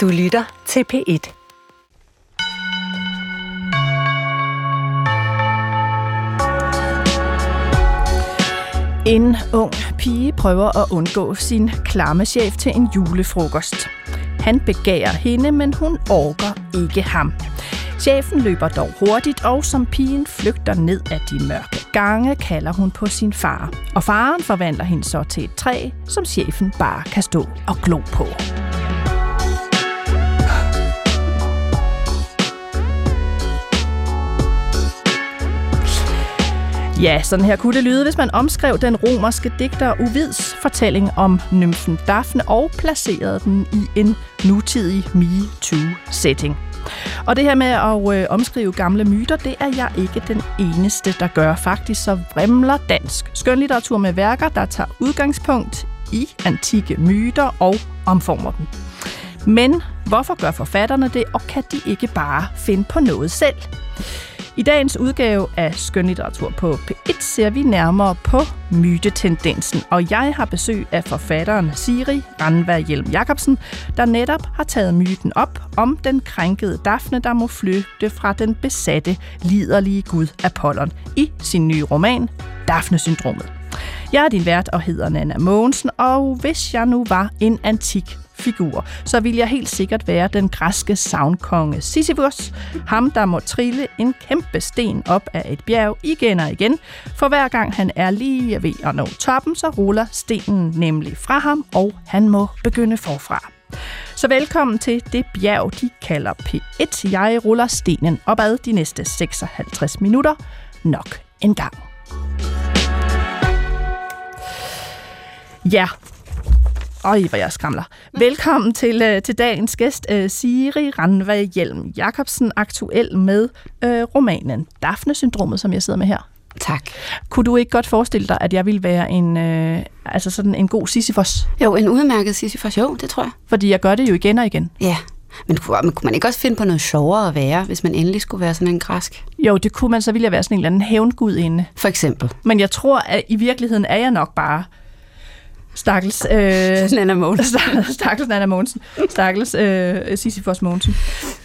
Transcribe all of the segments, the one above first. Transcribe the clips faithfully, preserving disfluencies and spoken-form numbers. Du lytter til P et. En ung pige prøver at undgå sin klamme chef til en julefrokost. Han begærer hende, men hun orker ikke ham. Chefen løber dog hurtigt, og som pigen flygter ned ad de mørke gange, kalder hun på sin far. Og faren forvandler hende så til et træ, som chefen bare kan stå og glo på. Ja, sådan her kunne det lyde, hvis man omskrev den romerske digter Ovids fortælling om nymfen Dafne og placerede den i en nutidig MeToo-setting. Og det her med at øh, omskrive gamle myter, det er jeg ikke den eneste, der gør. Faktisk så vrimler dansk skønlitteratur med værker, der tager udgangspunkt i antikke myter og omformer dem. Men hvorfor gør forfatterne det, og kan de ikke bare finde på noget selv? I dagens udgave af Skønlitteratur på P et ser vi nærmere på mytetendensen, og jeg har besøg af forfatteren Siri Randvær Hjelm Jakobsen, der netop har taget myten op om den krænkede Dafne, der må flygte fra den besatte, liderlige gud Apollon i sin nye roman Dafnesyndromet. Jeg er din vært og hedder Nana Mogensen, og hvis jeg nu var en antik figur, så vil jeg helt sikkert være den græske sagnkonge Sisyfos, ham der må trille en kæmpe sten op af et bjerg igen og igen, for hver gang han er lige ved at nå toppen, så ruller stenen nemlig fra ham, og han må begynde forfra. Så velkommen til det bjerg, de kalder P et. Jeg ruller stenen opad de næste seksoghalvtreds minutter, nok en gang. Ja, Øj, hvor jeg skramler. Velkommen til, uh, til dagens gæst, uh, Siri Randvær Hjelm Jakobsen, aktuel med uh, romanen Dafnesyndromet, som jeg sidder med her. Tak. Kunne du ikke godt forestille dig, at jeg ville være en, uh, altså sådan en god Sisyfos? Jo, en udmærket Sisyfos, jo, det tror jeg. Fordi jeg gør det jo igen og igen. Ja, men kunne, men kunne man ikke også finde på noget sjovere at være, hvis man endelig skulle være sådan en græsk? Jo, det kunne man, så ville jeg være sådan en eller anden hævngudinde. For eksempel. Men jeg tror, at i virkeligheden er jeg nok bare... Stakkels øh, Nana Mogensen. Stakkels Nana Mogensen. Stakkels øh, Sisyfos Mogensen.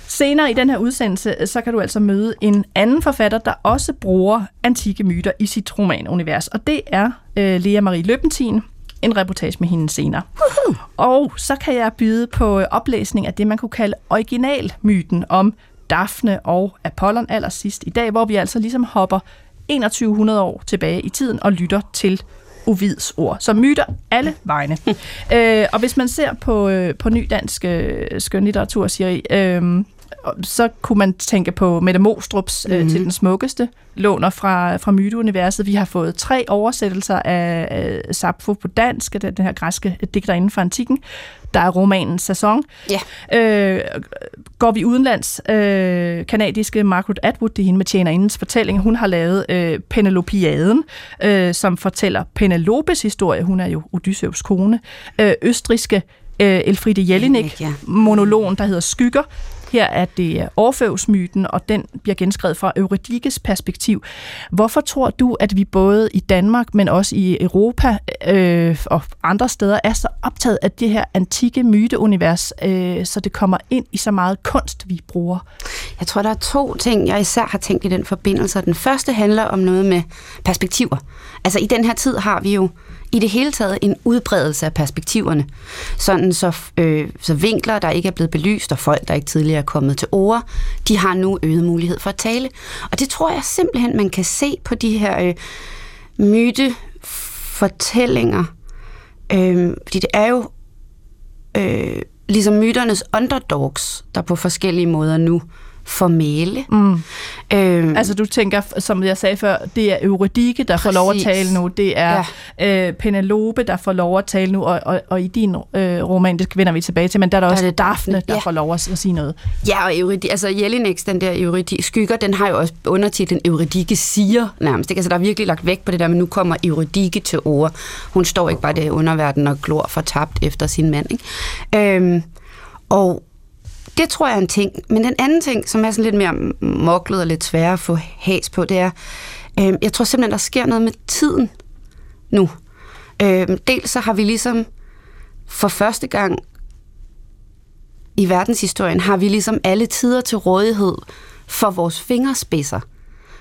Senere i den her udsendelse, så kan du altså møde en anden forfatter, der også bruger antikke myter i sit romanunivers. Og det er øh, Lea Marie Løppenthin. En reportage med hende senere. Uh-huh. Og så kan jeg byde på oplæsning af det, man kunne kalde originalmyten om Dafne og Apollon allersidst i dag, hvor vi altså ligesom hopper enogtyve hundrede år tilbage i tiden og lytter til Ovids ord, som myter alle vegne. øh, og hvis man ser på, øh, på ny dansk øh, skønlitteratur, siger I, øh, så kunne man tænke på Mette Moestrups øh, mm-hmm. Til den smukkeste, låner fra, fra myteuniverset. Vi har fået tre oversættelser af øh, Sapfo på dansk, den, den her græske digter inden for antikken. Der er romanen Sæson. Yeah. Øh, går vi udenlands, øh, kanadiske Margaret Atwood, det er hende med Tjenerindens fortælling. Hun har lavet øh, Penelopiaden, øh, som fortæller Penelopes historie. Hun er jo Odysseus kone. Øh, østriske øh, Elfriede Jelinek, yeah, yeah. Monologen, der hedder Skygger. Her er det Orfeus-myten, og den bliver genskrevet fra Eurydikes perspektiv. Hvorfor tror du, at vi både i Danmark, men også i Europa øh, og andre steder, er så optaget af det her antikke myteunivers, øh, så det kommer ind i så meget kunst, vi bruger? Jeg tror, der er to ting, jeg især har tænkt i den forbindelse. Den første handler om noget med perspektiver. Altså i den her tid har vi jo i det hele taget en udbredelse af perspektiverne, sådan så, øh, så vinkler, der ikke er blevet belyst, og folk, der ikke tidligere er kommet til orde, de har nu øget mulighed for at tale. Og det tror jeg simpelthen, man kan se på de her øh, mytefortællinger. Øh, fordi det er jo øh, ligesom myternes underdogs, der på forskellige måder nu formelle. Mm. Øhm. Altså du tænker, som jeg sagde før, det er Eurydike, der Præcis. får lov at tale nu, det er ja. øh, Penelope, der får lov at tale nu, og, og, og i din øh, roman, det vender vi tilbage til, men der er der også er det Dafne, der ja. får lov at, at sige noget. Ja, og Eurydike, altså Jelineks, den der Eurydike, Skygger, den har jo også undertitlen Eurydike siger nærmest. Ikke? Altså der er virkelig lagt vægt på det der, men nu kommer Eurydike til ord. Hun står ikke bare der i underverdenen og glor fortabt efter sin mand. Ikke? Øhm. Og det tror jeg er en ting. Men den anden ting, som er sådan lidt mere moklet og lidt sværere at få has på, det er, øh, jeg tror simpelthen, der sker noget med tiden nu. Øh, dels så har vi ligesom for første gang i verdenshistorien har vi ligesom alle tider til rådighed for vores fingerspidser.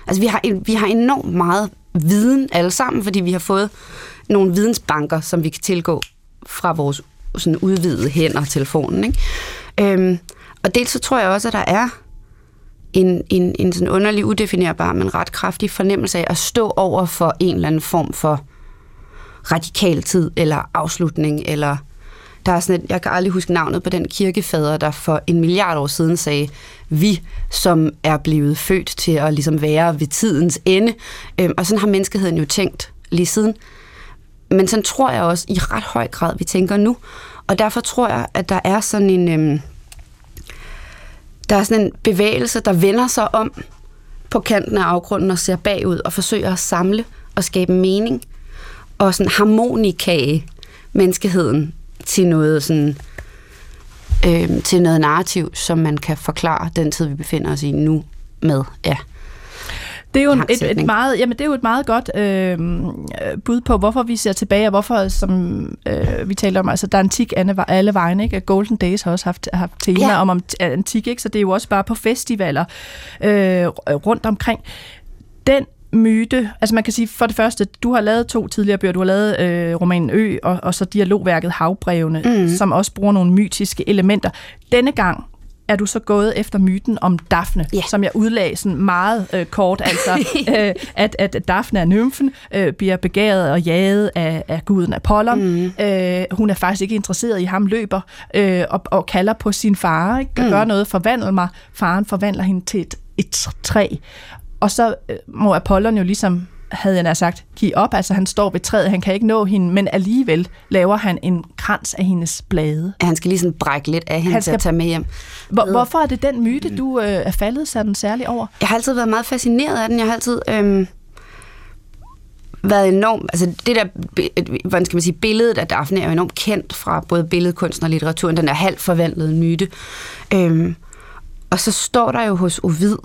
Altså vi har, vi har enormt meget viden alle sammen, fordi vi har fået nogle vidensbanker, som vi kan tilgå fra vores sådan udvidede hænder, telefonen, ikke? Øhm, og dels så tror jeg også, at der er en, en, en sådan underlig, udefinerbar, men ret kraftig fornemmelse af at stå over for en eller anden form for radikal tid, eller afslutning, eller der er sådan et, jeg kan aldrig huske navnet på den kirkefader, der for en milliard år siden sagde, vi som er blevet født til at ligesom være ved tidens ende. Øhm, og sådan har menneskeheden jo tænkt lige siden. Men sådan tror jeg også i ret høj grad, vi tænker nu. Og derfor tror jeg, at der er sådan en, øhm, der er sådan en bevægelse, der vender sig om på kanten af afgrunden og ser bagud og forsøger at samle og skabe mening og sådan harmonikage menneskeheden til noget sådan øhm, til noget narrativ, som man kan forklare den tid, vi befinder os i nu med. Ja. Det er jo et, et meget, jamen det er jo et meget godt øh, bud på, hvorfor vi ser tilbage, og hvorfor, som øh, vi taler om, altså der er antik alle vejen, ikke? Golden Days har også haft, haft tema ja. om, om antik, ikke? Så det er jo også bare på festivaler øh, rundt omkring. Den myte, altså man kan sige, for det første, du har lavet to tidligere bøger, du har lavet øh, romanen Ø, og, og så dialogværket Havbrevene, mm. som også bruger nogle mytiske elementer. Denne gang er du så gået efter myten om Dafne, yeah. som jeg udlagde sådan meget øh, kort, altså øh, at, at Dafne er nymfen, øh, bliver begæret og jaget af, af guden Apollon. Mm. Øh, hun er faktisk ikke interesseret i ham, løber øh, og, og kalder på sin far, ikke? Gør mm. noget, forvandler mig. Faren forvandler hende til et, et træ. Og så øh, må Apollon jo ligesom, havde jeg nær sagt, give op. Altså han står ved træet, han kan ikke nå hende, men alligevel laver han en krans af hendes blade. Han skal lige sådan brække lidt af hende til at tage med hjem. Hvor, hvorfor er det den myte, du øh, er faldet sådan særligt over? Jeg har altid været meget fascineret af den. Jeg har altid øh, været enormt... Altså det der, hvordan skal man sige, billedet af Dafne er jo enormt kendt fra både billedkunsten og litteraturen. Den er halvt forvandlet myte. Øh, og så står der jo hos Ovid,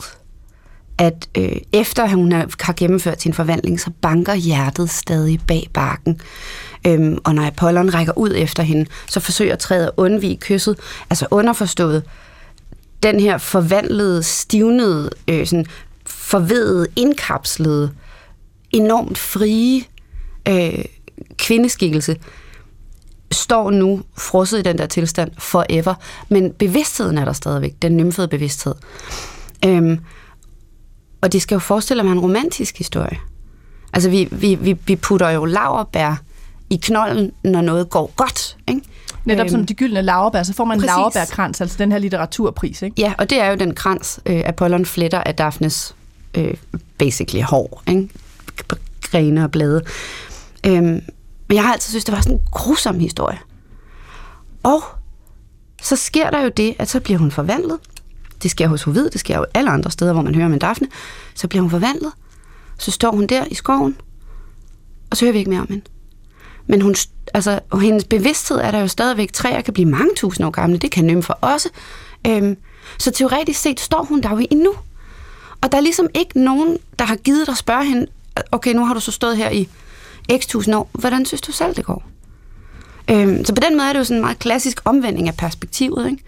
at øh, efter hun har gennemført sin forvandling, så banker hjertet stadig bag barken. Øhm, og når Apollon rækker ud efter hende, så forsøger træet at undvige kysset. Altså underforstået, den her forvandlede, stivnede, øh, sådan forvedede, indkapslede, enormt frie øh, kvindeskikkelse, står nu frosset i den der tilstand forever. Men bevidstheden er der stadigvæk, den nymfede bevidsthed. Øhm, Og det skal jo forestille mig en romantisk historie. Altså, vi, vi, vi putter jo laurbær i knolden, når noget går godt, ikke? Netop æm... som de gyldne laurbær, så får man præcis en laurbærkrans, altså den her litteraturpris, ikke? Ja, og det er jo den krans, øh, Apollon fletter af Dafnes øh, basically hår, ikke? Grene og blade. Øhm, men jeg har altid synes, det var sådan en grusom historie. Og så sker der jo det, at så bliver hun forvandlet. Det sker hos Ovid, det sker jo alle andre steder, hvor man hører om en Dafne. Så bliver hun forvandlet, så står hun der i skoven, og så hører vi ikke mere om hende. Men hun, altså, hendes bevidsthed er der jo stadigvæk. Træer kan blive mange tusind år gamle, det kan nymfer også. Øhm, så teoretisk set står hun der jo endnu. Og der er ligesom ikke nogen, der har givet dig at spørge hende, okay, nu har du så stået her i x tusind år, hvordan synes du selv, det går? Øhm, så på den måde er det jo sådan en meget klassisk omvending af perspektivet, ikke?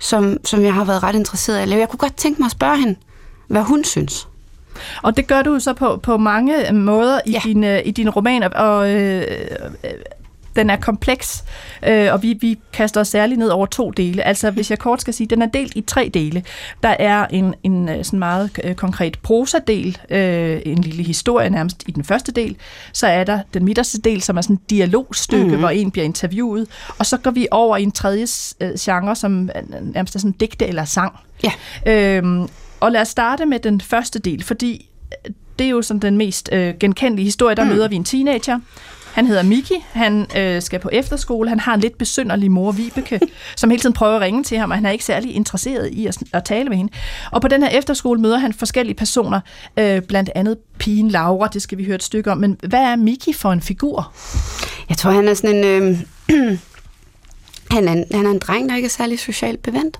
Som, som jeg har været ret interesseret af at lave. Jeg kunne godt tænke mig at spørge hende, hvad hun synes. Og det gør du så på, på mange måder i, ja. dine, i dine romaner, og øh, øh, den er kompleks, øh, og vi, vi kaster os særligt ned over to dele. Altså, hvis jeg kort skal sige, den er delt i tre dele. Der er en, en sådan meget konkret prosadel, øh, en lille historie nærmest i den første del. Så er der den midterste del, som er sådan et dialogstykke, mm-hmm. hvor en bliver interviewet. Og så går vi over i en tredje genre, som nærmest er sådan digte eller sang. Ja. Øh, og lad os starte med den første del, fordi det er jo sådan den mest øh, genkendelige historie. Der mm. møder vi en teenager. Han hedder Miki, han øh, skal på efterskole, han har en lidt besynderlig mor, Vibeke, som hele tiden prøver at ringe til ham, og han er ikke særlig interesseret i at, at tale med hende. Og på den her efterskole møder han forskellige personer, øh, blandt andet pigen Laura, det skal vi høre et stykke om, men hvad er Miki for en figur? Jeg tror, han er sådan en... Øh, han, er en han er en dreng, der ikke er særlig socialt bevendt,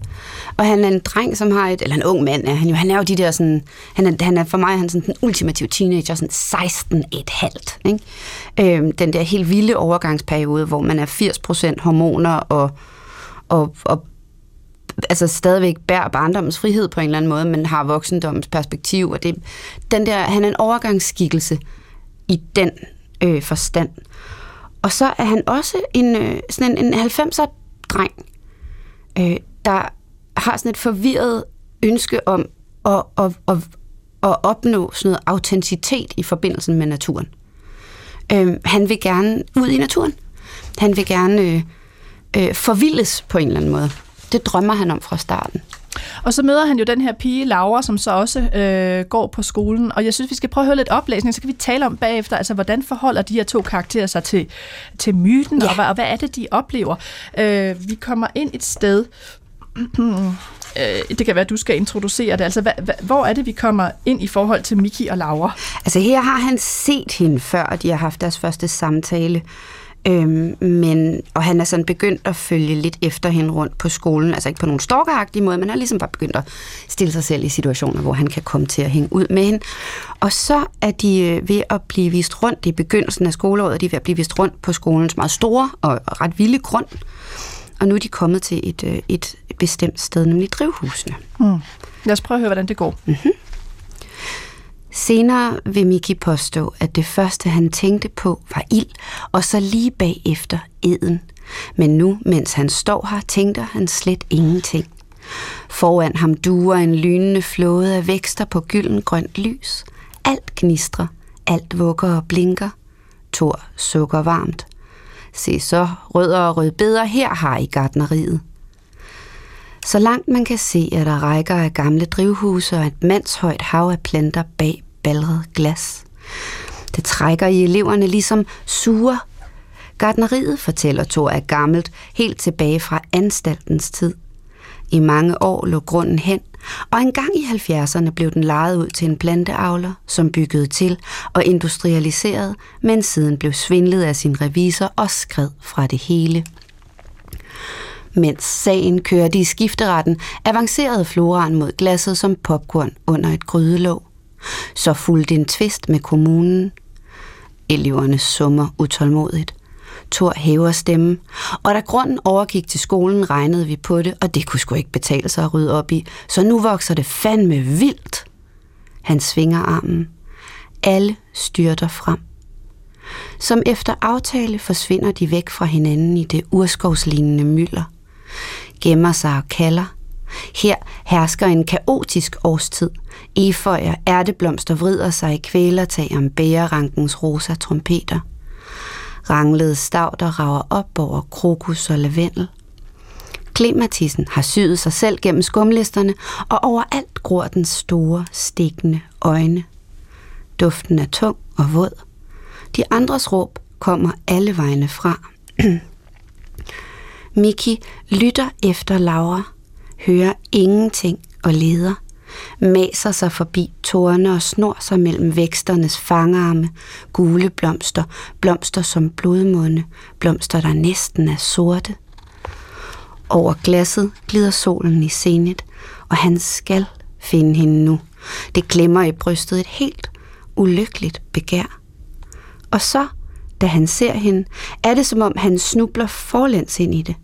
og han er en dreng, som har et... Eller en ung mand er han jo, han er jo de der sådan... Han er, han er for mig han er sådan den ultimative teenager, sådan seksten et halvt, ikke? Øhm, den der helt vilde overgangsperiode, hvor man er firs procent hormoner og, og, og altså stadigvæk bærer barndommens frihed på en eller anden måde, men har voksendommens perspektiv, og det, den der, han er en overgangsskikkelse i den øh, forstand. Og så er han også en, øh, sådan en, en halvfemser-dreng, øh, der har sådan et forvirret ønske om at, at, at, at opnå sådan noget autenticitet i forbindelsen med naturen. Øh, han vil gerne ud i naturen. Han vil gerne øh, øh, forvildes på en eller anden måde. Det drømmer han om fra starten. Og så møder han jo den her pige, Laura, som så også øh, går på skolen. Og jeg synes, vi skal prøve at høre lidt oplæsning, så kan vi tale om bagefter, altså hvordan forholder de her to karakterer sig til, til myten, ja. og, hvad, og hvad er det, de oplever? Øh, vi kommer ind et sted. Det kan være, at du skal introducere det. Altså, hva, hva, hvor er det, vi kommer ind i forhold til Miki og Laura? Altså, her har han set hende før, og de har haft deres første samtale. Øhm, men, og han er sådan begyndt at følge lidt efter hende rundt på skolen, altså ikke på nogen stalkeragtig måde, men han er ligesom bare begyndt at stille sig selv i situationer, hvor han kan komme til at hænge ud med hende. Og så er de ved at blive vist rundt i begyndelsen af skoleåret, de er ved at blive vist rundt på skolens meget store og ret vilde grund, og nu er de kommet til et, et bestemt sted, nemlig drivhusene. Mm. Lad os prøve at høre, hvordan det går. Mm-hmm. Senere vil Miki påstå, at det første, han tænkte på, var ild, og så lige bagefter eden. Men nu, mens han står her, tænker han slet ingenting. Foran ham duer en lynende flåde af vækster på gylden grønt lys. Alt gnistrer, alt vugger og blinker. Tor sukker varmt. Se så, rødder og rødbeder her har I gartneriet. Så langt man kan se, at der rækker af gamle drivhuse og et mandshøjt hav af planter bag balret glas. Det trækker i eleverne ligesom sure. Gartneriet, fortæller Thor, er gammelt, helt tilbage fra anstaltens tid. I mange år lå grunden hen, og engang i halvfjerdserne blev den lejet ud til en planteavler, som byggede til og industrialiserede, men siden blev svindlet af sin revisor og skred fra det hele. Mens sagen kørte i skifteretten, avancerede floraen mod glasset som popcorn under et grydelåg. Så fulgte en tvist med kommunen. Eleverne summer utålmodigt. Thor hæver stemmen, og da grunden overgik til skolen, regnede vi på det, og det kunne sgu ikke betale sig at rydde op i, så nu vokser det fandme vildt. Han svinger armen. Alle styrter frem. Som efter aftale forsvinder de væk fra hinanden i det urskovslignende mylder. Gemmer sig og kalder. Her hersker en kaotisk årstid. Eføjer, ærteblomster vrider sig i kvælertag om bægerrankens rosa trompeter. Ranglede stavter rager op over krokus og lavendel. Klematissen har syet sig selv gennem skumlisterne, og overalt gror den store, stikkende øjne. Duften er tung og våd. De andres råb kommer alle vegne fra. Miki lytter efter Laura, hører ingenting og leder, maser sig forbi torne og snor sig mellem væksternes fangarme, gule blomster, blomster som blodmunde, blomster der næsten er sorte. Over glasset glider solen i senet, og han skal finde hende nu. Det glemmer i brystet et helt ulykkeligt begær. Og så, da han ser hende, er det som om han snubler forlæns ind i det.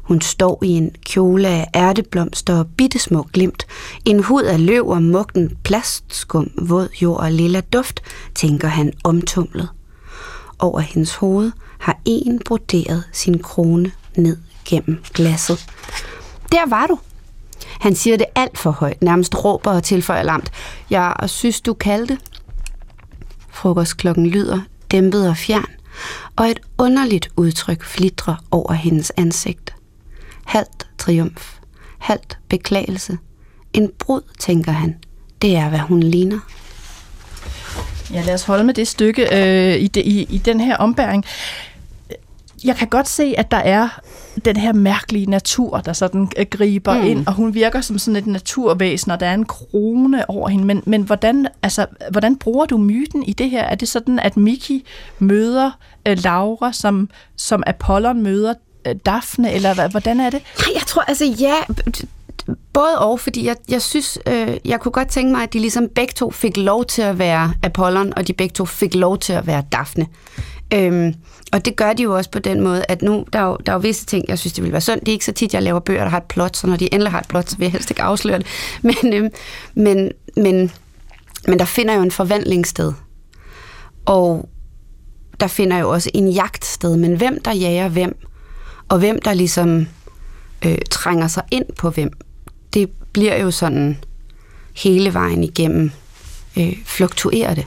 Hun står i en kjole af ærteblomster og bittesmå glimt, en hud af løv og mugten, plastskum, våd jord og lilla duft, tænker han omtumlet. Over hendes hoved har en broderet sin krone ned gennem glasset. Der var du! Han siger det alt for højt, nærmest råber og tilføjer lamt. Jeg synes, du kaldte. Frokostklokken lyder, dæmpet og fjern, og et underligt udtryk flitrer over hendes ansigt. Halvt triumf, halvt beklagelse. En brud, tænker han. Det er, hvad hun ligner. Ja, lad os holde med det stykke øh, i, de, i, i den her ombæring. Jeg kan godt se, at der er den her mærkelige natur, der sådan griber mm. ind, og hun virker som sådan et naturvæsen, og der er en krone over hende. Men, men hvordan, altså, hvordan bruger du myten i det her? Er det sådan, at Miki møder uh, Laura, som, som Apollon møder uh, Dafne, eller hvordan er det? Jeg tror, altså ja... Både og, fordi jeg, jeg synes, øh, jeg kunne godt tænke mig, at de ligesom begge to fik lov til at være Apollon, og de begge to fik lov til at være Dafne. Øhm, og det gør de jo også på den måde, at nu, der er jo, der er jo visse ting, jeg synes, det ville være synd. Det er ikke så tit, jeg laver bøger, der har et plot, så når de endelig har et plot, så vil jeg helst ikke afsløre det. Men, øhm, men, men, men der finder jo en forvandling sted. Og der finder jo også en jagt sted. Men hvem der jager hvem, og hvem der ligesom øh, trænger sig ind på hvem, det bliver jo sådan hele vejen igennem øh, fluktuerer det.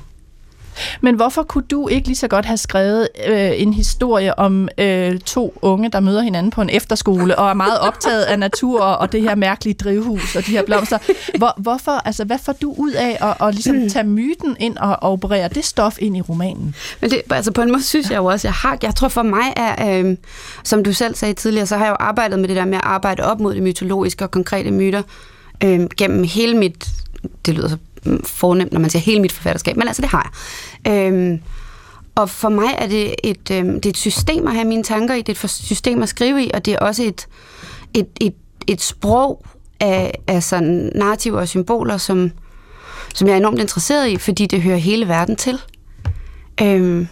Men hvorfor kunne du ikke lige så godt have skrevet øh, en historie om øh, to unge, der møder hinanden på en efterskole og er meget optaget af natur og det her mærkelige drivhus og de her blomster? Hvor, hvorfor, altså, hvad får du ud af at, at ligesom tage myten ind og, og operere det stof ind i romanen? Men det, altså, på en måde synes jeg jo også, jeg har, jeg tror for mig, er, øh, som du selv sagde tidligere, så har jeg jo arbejdet med det der med at arbejde op mod det mytologiske og konkrete myter øh, gennem hele mit, det lyder så fornemt, når man siger hele mit forfatterskab, men altså det har jeg. Øhm, og for mig er det et, øhm, det er et system at have mine tanker i, det er et system at skrive i, og det er også et, et, et, et sprog af, af sådan narrativer og symboler, som, som jeg er enormt interesseret i, fordi det hører hele verden til. Øhm,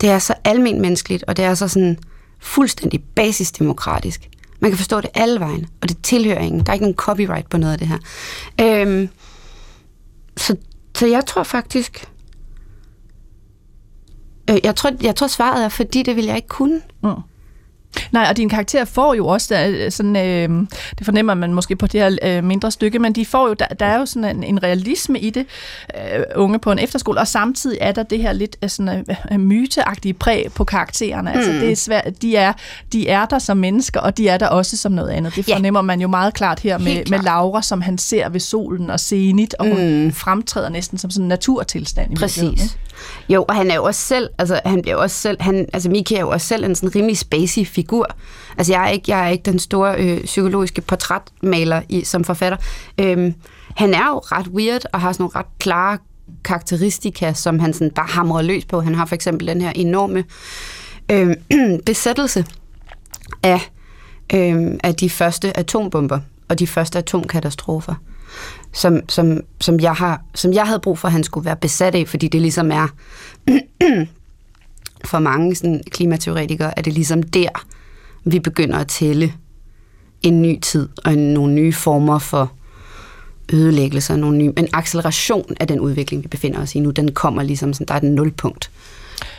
det er så almen menneskeligt, og det er så sådan fuldstændig basisdemokratisk. Man kan forstå det alle vejen, og det tilhører ingen. Der er ikke nogen copyright på noget af det her. Øhm, Så, så jeg tror faktisk... Øh, jeg, tror, jeg tror svaret er, fordi det ville jeg ikke kunne. Mm. Nej, og dine karakterer får jo også, der, sådan, øh, det fornemmer man måske på det her øh, mindre stykke, men de får jo, der, der er jo sådan en, en realisme i det, øh, unge på en efterskole, og samtidig er der det her lidt sådan, øh, myteagtige præg på karaktererne. Mm. Altså, det er svært, de, er, de er der som mennesker, og de er der også som noget andet. Det fornemmer yeah. man jo meget klart her med, med Laura, som han ser ved solen og zenit, og mm. hun fremtræder næsten som sådan en naturtilstand. Præcis. Jo, og han er jo også selv, altså han bliver også selv, han, altså Miki er jo også selv en sådan rimelig spacey figur. Altså jeg er ikke, jeg er ikke den store øh, psykologiske portrætmaler i, som forfatter. Øhm, han er jo ret weird og har sådan nogle ret klare karakteristika, som han sådan bare hamrer løs på. Han har for eksempel den her enorme øh, besættelse af, øh, af de første atombomber og de første atomkatastrofer. Som, som, som, jeg har, som jeg havde brug for, at han skulle være besat af, fordi det ligesom er, for mange sådan, klimateoretikere, at det ligesom der, vi begynder at tælle en ny tid, og en, nogle nye former for ødelæggelser, nogle nye, en acceleration af den udvikling, vi befinder os i nu, den kommer ligesom, sådan, der er den nulpunkt.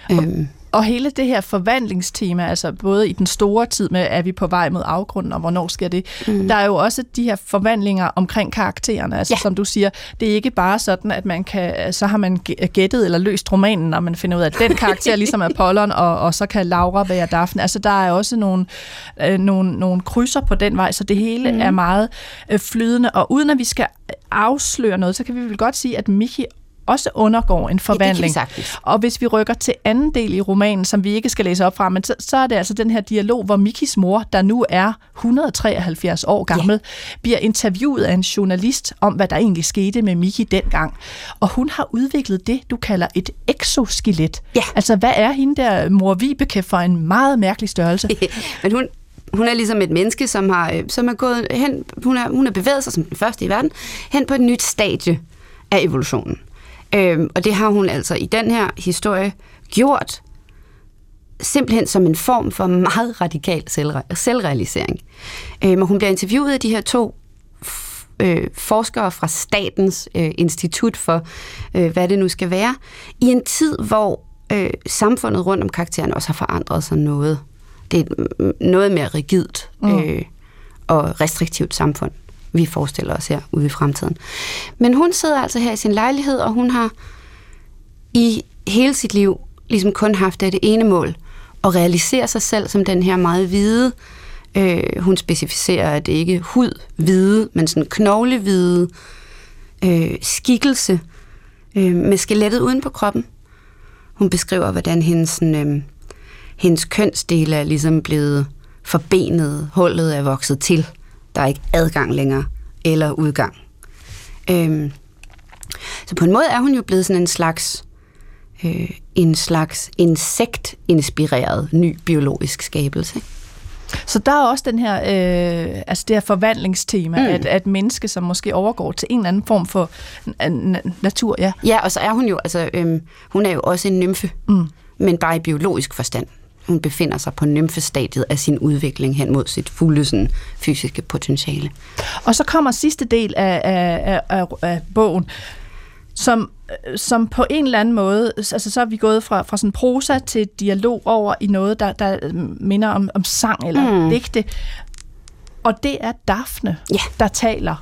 Og, øhm. og hele det her forvandlingstema, altså både i den store tid med, er vi på vej mod afgrunden, og hvornår sker det, mm. der er jo også de her forvandlinger omkring karaktererne, altså ja. Som du siger, det er ikke bare sådan, at man kan, så har man gættet eller løst romanen, når man finder ud af, at den karakter ligesom er Apollon, og, og så kan Laura være Dafne, altså der er også nogle, øh, nogle, nogle krydser på den vej, så det hele mm. er meget øh, flydende, og uden at vi skal afsløre noget, så kan vi vel godt sige, at Miki også undergår en forvandling. Ja, og hvis vi rykker til anden del i romanen, som vi ikke skal læse op fra, men så, så er det altså den her dialog, hvor Mikis mor, der nu er et hundrede og treoghalvfjerds år gammel, ja. Bliver interviewet af en journalist om, hvad der egentlig skete med Miki dengang. Og hun har udviklet det, du kalder et exoskelet. Ja. Altså, hvad er hende der mor Vibeke for en meget mærkelig størrelse? Men hun... Hun er ligesom et menneske, som har som er gået hen, hun har hun er bevæget sig som den første i verden, hen på et nyt stadie af evolutionen. Øhm, og det har hun altså i den her historie gjort simpelthen som en form for meget radikal selvre- selvrealisering. Øhm, og hun bliver interviewet af de her to f- øh, forskere fra Statens øh, Institut for, øh, hvad det nu skal være, i en tid, hvor øh, samfundet rundt om karakteren også har forandret sig noget. Det er noget mere rigidt øh, og restriktivt samfund, vi forestiller os her ude i fremtiden. Men hun sidder altså her i sin lejlighed, og hun har i hele sit liv ligesom kun haft det ene mål, at realisere sig selv som den her meget hvide. Øh, hun specificerer, at det ikke er hudhvide, men sådan knoglehvide øh, skikkelse øh, med skelettet uden på kroppen. Hun beskriver, hvordan hendes... Sådan, øh, Hendes kønsdele er ligesom blevet forbenet, hullet er vokset til. Der er ikke adgang længere, eller udgang. Øhm, så på en måde er hun jo blevet sådan en slags, øh, en slags insektinspireret ny biologisk skabelse. Så der er også den her, øh, altså det her forvandlingstema, mm. at, at menneske, som måske overgår til en eller anden form for n- n- natur. Ja. Ja, og så er hun jo, altså øh, hun er jo også en nymfe. Mm. men bare i biologisk forstand. Hun befinder sig på nymfestadiet af sin udvikling hen mod sit fulde sådan, fysiske potentiale. Og så kommer sidste del af, af, af, af bogen, som, som på en eller anden måde, altså så er vi gået fra, fra sådan prosa til dialog over i noget, der, der minder om, om sang eller mm. digte. Og det er Dafne, yeah. der taler.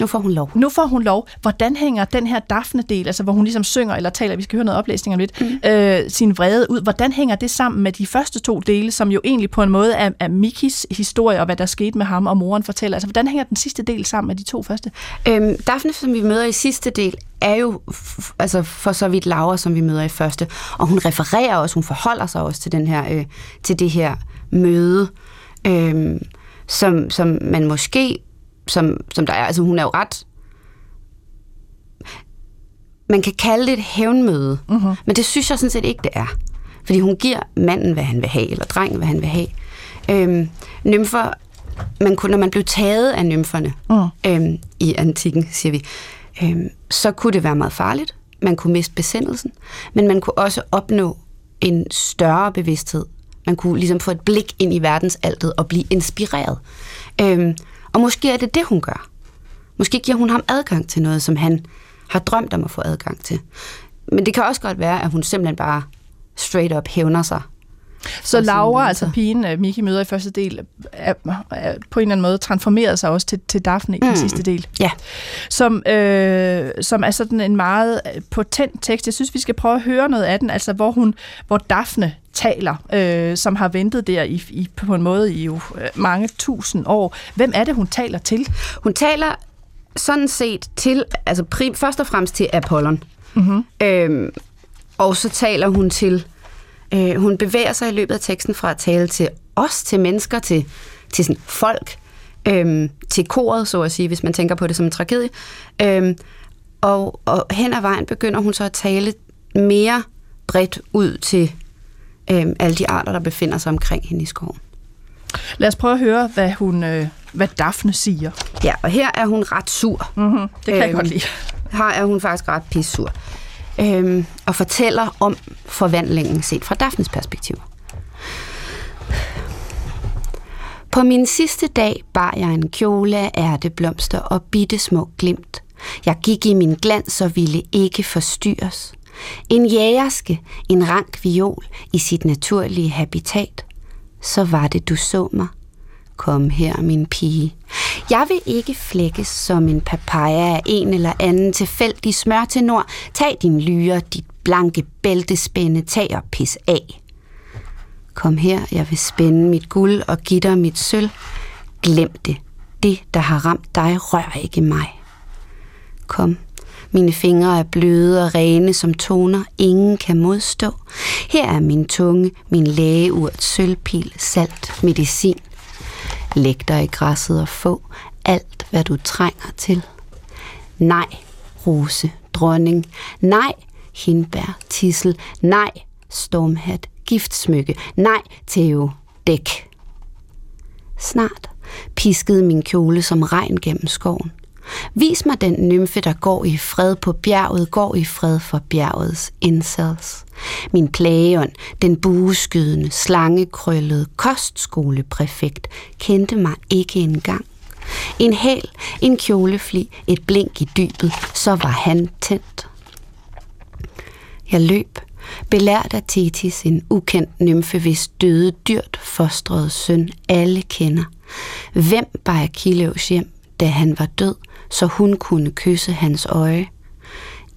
Nu får hun lov. Nu får hun lov. Hvordan hænger den her Dafne-del, altså hvor hun ligesom synger eller taler, vi skal høre noget oplæsning om lidt, mm. øh, sin vrede ud, hvordan hænger det sammen med de første to dele, som jo egentlig på en måde er, er Mikis historie og hvad der skete med ham og moren fortæller? Altså hvordan hænger den sidste del sammen med de to første? Øhm, Dafne, som vi møder i sidste del, er jo f- altså for så vidt Laura, som vi møder i første, og hun refererer også, hun forholder sig også til, den her, øh, til det her møde, øh, som, som man måske... Som, som der er, altså hun er jo ret, man kan kalde det et hævnmøde, uh-huh. men det synes jeg sådan set ikke, det er. Fordi hun giver manden, hvad han vil have, eller drengen, hvad han vil have. Øhm, nymfer, man kunne, når man blev taget af nymferne uh-huh. øhm, i antikken, siger vi, øhm, så kunne det være meget farligt, man kunne miste besindelsen, men man kunne også opnå en større bevidsthed. Man kunne ligesom få et blik ind i verdensaltet og blive inspireret. Øhm, Og måske er det det, hun gør. Måske giver hun ham adgang til noget, som han har drømt om at få adgang til. Men det kan også godt være, at hun simpelthen bare straight up hævner sig. Så Laura, altså pigen, Miki møder i første del, er, er på en eller anden måde transformerede sig også til, til Dafne i mm. den sidste del. Ja. Som, øh, som er sådan en meget potent tekst. Jeg synes, vi skal prøve at høre noget af den, altså hvor, hun, hvor Dafne taler, øh, som har ventet der i, i, på en måde i jo mange tusind år. Hvem er det, hun taler til? Hun taler sådan set til, altså prim, først og fremmest til Apollon. Mm-hmm. Øhm, og så taler hun til Hun bevæger sig i løbet af teksten fra at tale til os, til mennesker, til, til sådan folk, øhm, til koret, så at sige, hvis man tænker på det som en tragedie. Øhm, og, og hen ad vejen begynder hun så at tale mere bredt ud til øhm, alle de arter, der befinder sig omkring hende i skoven. Lad os prøve at høre, hvad, hun, øh, hvad Dafne siger. Ja, og her er hun ret sur. Mm-hmm, det kan øhm, jeg godt lide. Her er hun faktisk ret pissur. Øhm, og fortæller om forvandlingen set fra Dafnes perspektiv. På min sidste dag bar jeg en kjole af ærteblomster og bitte små glimt. Jeg gik i min glans og ville ikke forstyrres. En jægerske, en rank viol i sit naturlige habitat. Så var det, du så mig. Kom her, min pige. Jeg vil ikke flækkes som en papaya af en eller anden tilfældig smørtenor. Tag din lyre, dit blanke bæltespænde, tag og pis af. Kom her, jeg vil spænde mit guld og give dig mit sølv. Glem det. Det, der har ramt dig, rør ikke mig. Kom. Mine fingre er bløde og rene som toner, ingen kan modstå. Her er min tunge, min lægeurt, sølvpil, salt, medicin. Læg dig i græsset og få alt, hvad du trænger til. Nej, rose, dronning. Nej, hindbær, tissel. Nej, stormhat, giftsmykke. Nej, tæve, dæk. Snart piskede min kjole som regn gennem skoven. Vis mig den nymfe, der går i fred på bjerget, går i fred for bjergets incels. Min plageånd, den bueskydende, slangekrøllede kostskolepræfekt, kendte mig ikke engang. En hæl, en kjolefli, et blink i dybet, så var han tændt. Jeg løb, belært af Tetis, en ukendt nymfe, hvis døde dyrt fostrede søn alle kender. Hvem bar Akilles hjem, da han var død, så hun kunne kysse hans øje.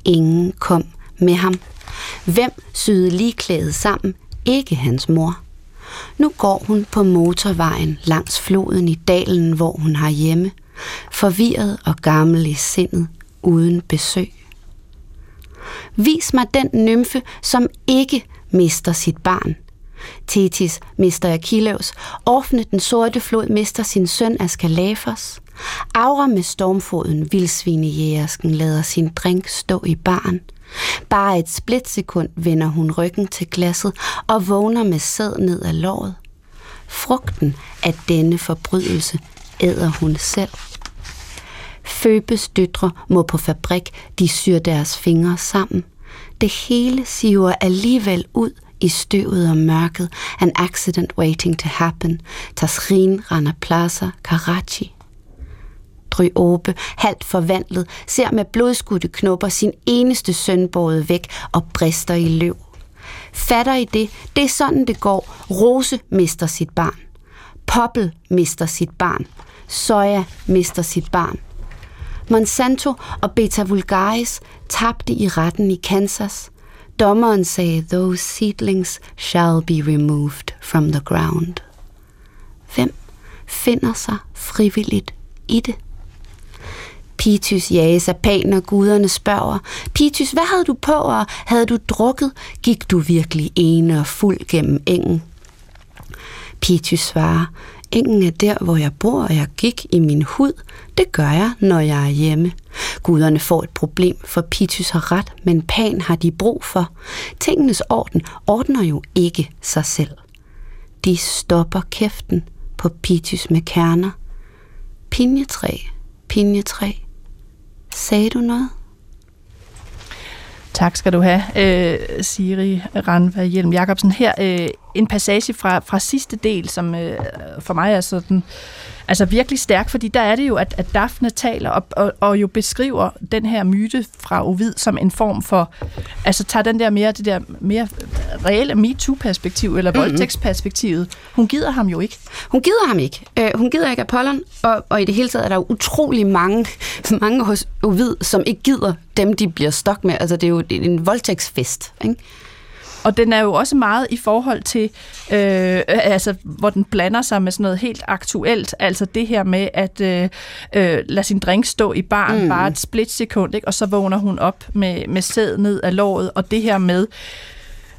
Ingen kom med ham. Hvem syede ligeklædet sammen? Ikke hans mor. Nu går hun på motorvejen langs floden i dalen, hvor hun har hjemme. Forvirret og gammel i sindet, uden besøg. Vis mig den nymfe, som ikke mister sit barn. Tetis mister Achilleus. Orfne, den sorte flod, mister sin søn Askalafos. Aura med stormfoden, vildsvinejægersken, lader sin drink stå i baren. Bare et splitsekund vender hun ryggen til glasset og vågner med sæd ned ad låret. Frugten af denne forbrydelse æder hun selv. Føbes døtre må på fabrik, de syr deres fingre sammen. Det hele siver alligevel ud i støvet og mørket. An accident waiting to happen. Tasrin, Rana Plaza, Karachi. Dryope, halvt forvandlet, ser med blodskudte knopper sin eneste søn båret væk og brister i løv. Fatter i det, det er sådan det går. Rose mister sit barn. Poppel mister sit barn. Soja mister sit barn. Monsanto og Beta Vulgaris tabte i retten i Kansas. Dommeren sagde, those seedlings shall be removed from the ground. Hvem finder sig frivilligt i det? Pitys jages af Pan, og guderne spørger, Pitys, hvad havde du på, og havde du drukket? Gik du virkelig ene og fuld gennem engen? Pitys svarer, engen er der, hvor jeg bor, og jeg gik i min hud. Det gør jeg, når jeg er hjemme. Guderne får et problem, for Pitys har ret, men Pan har de brug for. Tingenes orden ordner jo ikke sig selv. De stopper kæften på Pitys med kerner. Pinjetræ, pinjetræ. Sagde du noget? Tak skal du have, øh, Siri Randvær Hjelm Jakobsen. Her øh, en passage fra, fra sidste del, som øh, for mig er sådan, altså virkelig stærk, fordi der er det jo, at, at Dafne taler og, og, og jo beskriver den her myte fra Ovid som en form for, altså tager den der mere, det der mere reelle MeToo-perspektiv, eller mm-hmm. voldtægtsperspektivet. Hun gider ham jo ikke. Hun gider ham ikke. Øh, hun gider ikke Apollon, og, og i det hele taget er der jo utrolig mange, mange hos Ovid, som ikke gider dem, de bliver stok med. Altså det er jo en voldtægtsfest, ikke? Og den er jo også meget i forhold til, øh, altså, hvor den blander sig med sådan noget helt aktuelt, altså det her med at øh, øh, lade sin drink stå i baren mm. bare et splitsekund, ikke? Og så vågner hun op med, med sæd ned af låret, og det her med,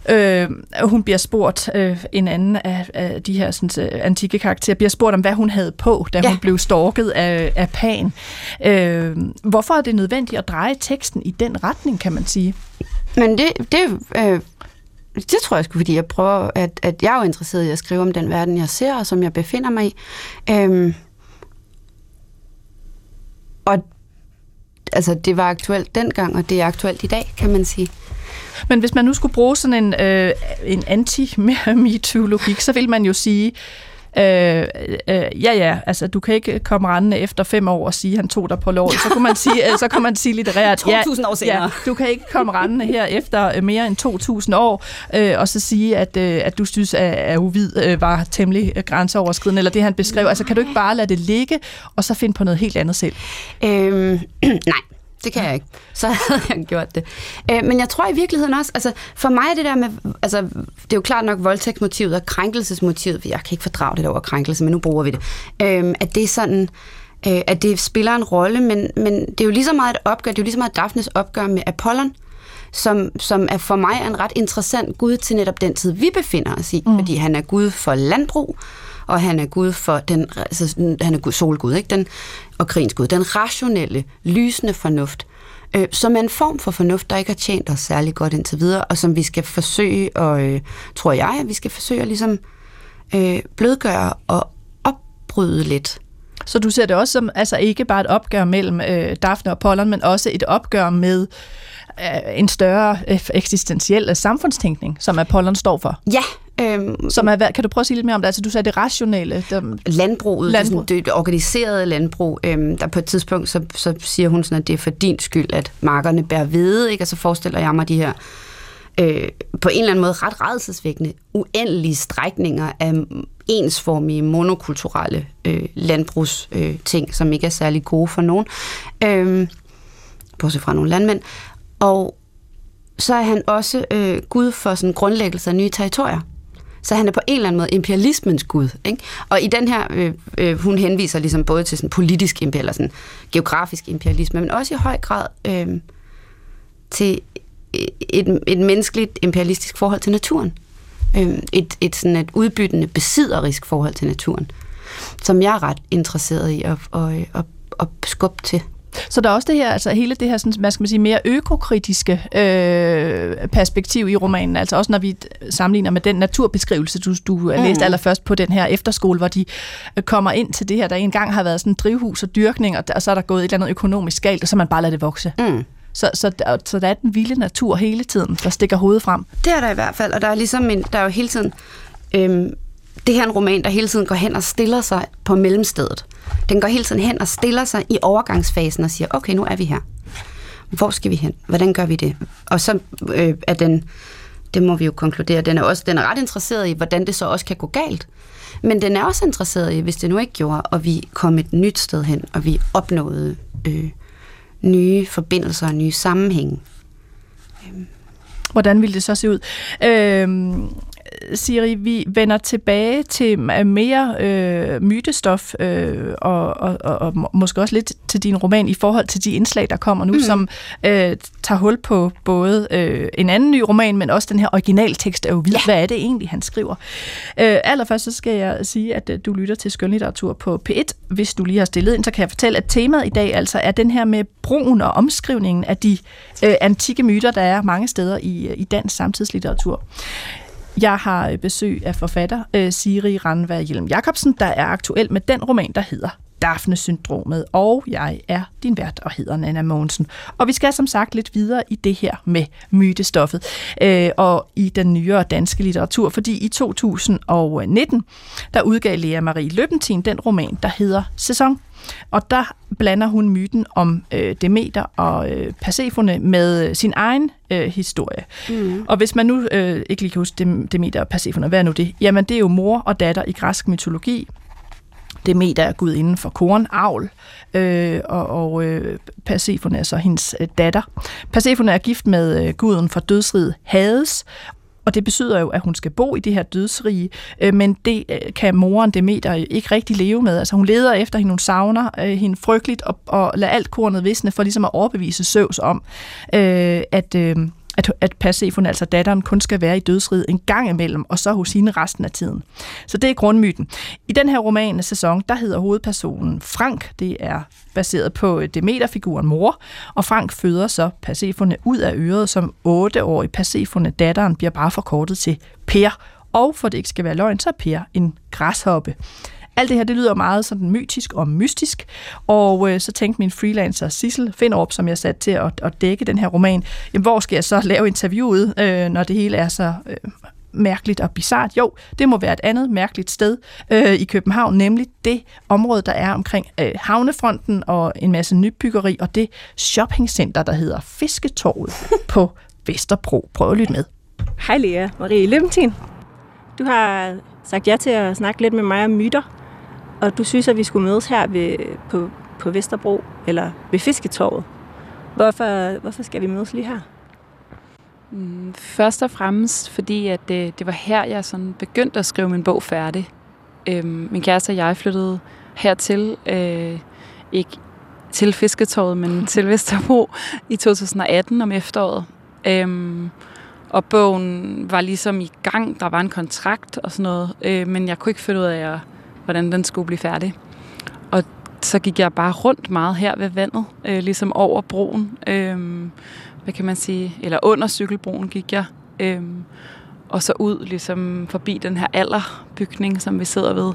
øh, hun bliver spurgt, øh, en anden af, af de her sådan, antikke karakterer, bliver spurgt om, hvad hun havde på, da ja. hun blev stalket af, af Pan. Øh, hvorfor er det nødvendigt at dreje teksten i den retning, kan man sige? Men det... det øh Det tror jeg sgu, fordi jeg prøver, at, at jeg er jo interesseret i at skrive om den verden, jeg ser, og som jeg befinder mig i. Øhm, og altså, det var aktuelt dengang, og det er aktuelt i dag, kan man sige. Men hvis man nu skulle bruge sådan en, øh, en anti-MeToo-logik, så vil man jo sige... Øh, øh, ja, ja, altså du kan ikke komme rendende efter fem år og sige, at han tog dig på låret. Så kunne man sige, så kunne man sige litterært, to tusind år senere. Ja, du kan ikke komme rendende her efter mere end to tusind år, øh, og så sige, at, øh, at du synes, at, at Ovid øh, var temmelig grænseoverskridende, eller det han beskrev. Altså kan du ikke bare lade det ligge, og så finde på noget helt andet selv? Øhm, nej. Det kan jeg ikke. Så havde jeg gjort det. Øh, men jeg tror i virkeligheden også, altså for mig er det der med, altså det er jo klart nok voldtægtsmotivet og krænkelsesmotivet, jeg kan ikke fordrage det over krænkelse, men nu bruger vi det, øh, at det er sådan, øh, at det spiller en rolle, men, men det er jo lige så meget et opgør, det er jo lige så meget Dafnes opgør med Apollon, som, som er for mig en ret interessant gud til netop den tid, vi befinder os i, mm. fordi han er gud for landbrug, og han er gud for den, altså, han er solgud, ikke? Den, og krigens gud, den rationelle, lysende fornuft, øh, som er en form for fornuft, der ikke har tjent os særlig godt indtil videre, og som vi skal forsøge, og øh, tror jeg, at vi skal forsøge at ligesom, øh, blødgøre og opbryde lidt. Så du ser det også som altså ikke bare et opgør mellem øh, Dafne og Apollon, men også et opgør med øh, en større øh, eksistentiel samfundstænkning, som Apollon står for? Ja. Øhm, som er, kan du prøve at sige lidt mere om det? Altså, du sagde det rationelle. Dem... Landbruget, landbrug. Det, det organiserede landbrug. Øhm, der på et tidspunkt, så, så siger hun sådan, at det er for din skyld, at markerne bærer hvede, ikke? Og så forestiller jeg mig de her øh, på en eller anden måde ret rædselsvækkende, uendelige strækninger af ensformige, monokulturelle øh, landbrugsting, øh, som ikke er særlig gode for nogen. Øh, bortset fra nogle landmænd. Og så er han også øh, gud for sådan grundlæggelse af nye territorier. Så han er på en eller anden måde imperialismens gud, ikke? Og i den her, øh, øh, hun henviser ligesom både til sådan politisk imperialisme, eller sådan geografisk imperialisme, men også i høj grad øh, til et, et menneskeligt imperialistisk forhold til naturen. Øh, et, et sådan et udbyttende, besidderisk forhold til naturen, som jeg er ret interesseret i at, at, at, at skubbe til. Så der er også det her, altså hele det her sådan, hvad skal man sige, mere økokritiske øh, perspektiv i romanen, altså også når vi sammenligner med den naturbeskrivelse, du, du mm. læste allerførst på den her efterskole, hvor de kommer ind til det her, der engang har været sådan drivhus og dyrkning, og, og så er der gået et eller andet økonomisk galt, og så man bare lader det vokse. Mm. Så, så, så der er den vilde natur hele tiden, der stikker hovedet frem. Det er der i hvert fald, og der er ligesom en, der er jo hele tiden... Øhm, det her er en roman, der hele tiden går hen og stiller sig på mellemstedet. Den går hele tiden hen og stiller sig i overgangsfasen og siger, okay, nu er vi her. Hvor skal vi hen? Hvordan gør vi det? Og så øh, er den... Det må vi jo konkludere. Den er, også, den er ret interesseret i, hvordan det så også kan gå galt. Men den er også interesseret i, hvis det nu ikke gjorde, og vi kom et nyt sted hen, og vi opnåede øh, nye forbindelser og nye sammenhænge. Hvordan ville det så se ud? Øh, Siri, vi vender tilbage til mere øh, mytestof, øh, og, og, og måske også lidt til din roman i forhold til de indslag, der kommer nu, mm. som øh, tager hul på både øh, en anden ny roman, men også den her originaltekst af Ovid. Ja. Hvad er det egentlig, han skriver? Øh, allerførst så skal jeg sige, at du lytter til skønlitteratur på P et. Hvis du lige har stillet ind, så kan jeg fortælle, at temaet i dag altså er den her med brugen og omskrivningen af de øh, antikke myter, der er mange steder i, i dansk samtidslitteratur. Jeg har besøg af forfatter uh, Siri Randvær Hjelm Jakobsen, der er aktuel med den roman, der hedder Dafnesyndromet, og jeg er din vært og hedder Nana Mogensen. Og vi skal som sagt lidt videre i det her med mytestoffet øh, og i den nyere danske litteratur, fordi i to tusind og nitten, der udgav Lea Marie Løppenthin den roman, der hedder Sæson. Og der blander hun myten om øh, Demeter og øh, Persefone med øh, sin egen øh, historie. Mm. Og hvis man nu øh, ikke lige kan huske Demeter og Persefone, hvad er nu det? Jamen det er jo mor og datter i græsk mytologi. Demeter er gudinden for korn, avl, øh, og, og øh, Persefone er så hendes øh, datter. Persefone er gift med øh, guden for dødsriget Hades, og det betyder jo, at hun skal bo i det her dødsrige, øh, men det øh, kan moren Demeter ikke rigtig leve med. Altså hun leder efter hende, hun savner øh, hende frygteligt, og, og lader alt kornet visne for ligesom at overbevise Zeus om, øh, at... Øh, at, at Persefone, altså datteren, kun skal være i dødsriget en gang imellem, og så hos hende resten af tiden. Så det er grundmyten. I den her roman Sæson, der hedder hovedpersonen Frank. Det er baseret på Demeter-figuren mor, og Frank føder så Persefone ud af øret, som otteårig Persefone. Datteren bliver bare forkortet til Per, og for det ikke skal være løgn, så er Per en græshoppe. Alt det her, det lyder meget sådan mytisk og mystisk, og øh, så tænkte min freelancer Sissel Finderup, som jeg satte til at, at dække den her roman, jamen, hvor skal jeg så lave interviewet, øh, når det hele er så øh, mærkeligt og bizart? Jo, det må være et andet mærkeligt sted øh, i København, nemlig det område, der er omkring øh, havnefronten og en masse nybyggeri, og det shoppingcenter, der hedder Fisketorvet på Vesterbro. Prøv at lytte med. Hej Lea Marie Løppenthin. Du har sagt ja til at snakke lidt med mig om myter. Og du synes, at vi skulle mødes her ved, på, på Vesterbro, eller ved Fisketorvet. Hvorfor, hvorfor skal vi mødes lige her? Først og fremmest, fordi at det, det var her, jeg sådan begyndte at skrive min bog færdig. Øhm, min kæreste og jeg flyttede hertil, øh, ikke til Fisketorvet, men til Vesterbro i to tusind og atten om efteråret. Øhm, og bogen var ligesom i gang, der var en kontrakt og sådan noget, øh, men jeg kunne ikke finde ud af at hvordan den skulle blive færdig. Og så gik jeg bare rundt meget her ved vandet, øh, ligesom over broen, øh, hvad kan man sige, eller under cykelbroen gik jeg, øh, og så ud ligesom forbi den her alderbygning, som vi sidder ved.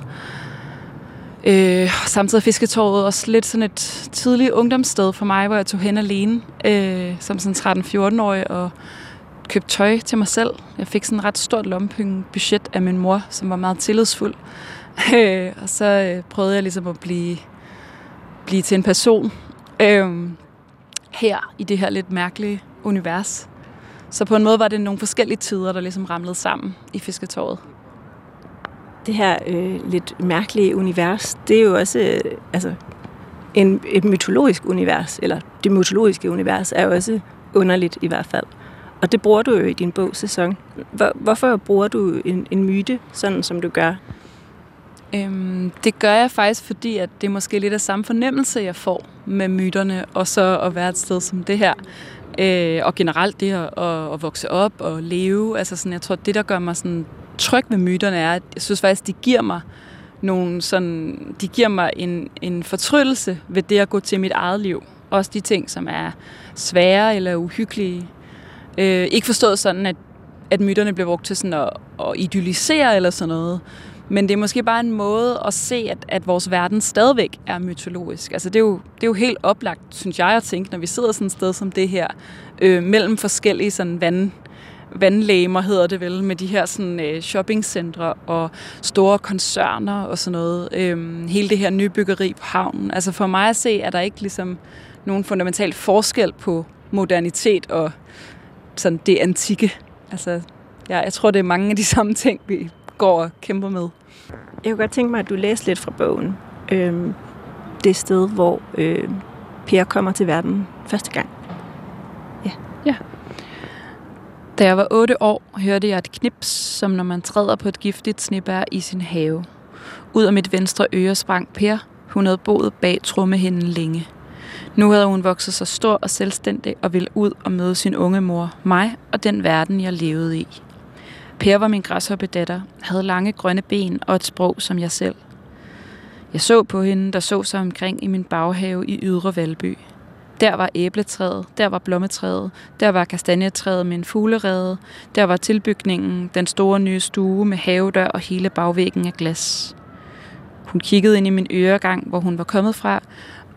Øh, samtidig Fisketorvet også lidt sådan et tidligt ungdomssted for mig, hvor jeg tog hen alene, øh, som sådan tretten-fjorten-årig, og købte tøj til mig selv. Jeg fik sådan et ret stort lommepengebudget af min mor, som var meget tillidsfuld. Øh, og så øh, prøvede jeg ligesom at blive, blive til en person øh, her i det her lidt mærkelige univers. Så på en måde var det nogle forskellige tider, der ligesom ramlede sammen i Fisketorvet. Det her øh, lidt mærkelige univers, det er jo også øh, altså en, et mytologisk univers, eller det mytologiske univers er jo også underligt i hvert fald. Og det bruger du jo i din bog Sæson. Hvor, hvorfor bruger du en, en myte, sådan som du gør? Øhm, det gør jeg faktisk, fordi at det er måske lidt af samme fornemmelse, jeg får med myterne, og så at være et sted som det her. Øh, og generelt det at, at, at vokse op og leve. Altså sådan, jeg tror, det, der gør mig sådan tryg med myterne, er, at jeg synes faktisk, de giver mig nogle sådan, de giver mig en, en fortryllelse ved det at gå til mit eget liv. Også de ting, som er svære eller uhyggelige. Øh, ikke forstået sådan, at, at myterne bliver brugt til sådan at, at idyllisere eller sådan noget, Men det er måske bare en måde at se, at, at vores verden stadigvæk er mytologisk. Altså det er, jo, det er jo helt oplagt, synes jeg, at tænke, når vi sidder sådan et sted som det her, øh, mellem forskellige sådan vand, vandlæmer, hedder det vel, med de her sådan, øh, shoppingcentre og store koncerner og sådan noget. Øh, hele det her nybyggeri på havnen. Altså for mig at se, er der ikke ligesom nogen fundamental forskel på modernitet og sådan det antikke. Altså ja, jeg tror, det er mange af de samme ting, vi går og kæmper med. Jeg kunne godt tænke mig, at du læste lidt fra bogen. Øhm, det sted, hvor øh, Per kommer til verden første gang. Ja. ja. Da jeg var otte år, hørte jeg et knips, som når man træder på et giftigt snebær i sin have. Ud af mit venstre øre sprang Per. Hun havde boet bag trommehinden længe. Nu havde hun vokset sig stor og selvstændig og ville ud og møde sin unge mor, mig og den verden, jeg levede i. Per var min græshoppedatter, havde lange grønne ben og et sprog som jeg selv. Jeg så på hende, der så sig omkring i min baghave i Ydre Valby. Der var æbletræet, der var blommetræet, der var kastanjetræet med en fuglerede, der var tilbygningen, den store nye stue med havedør og hele bagvæggen af glas. Hun kiggede ind i min øregang, hvor hun var kommet fra,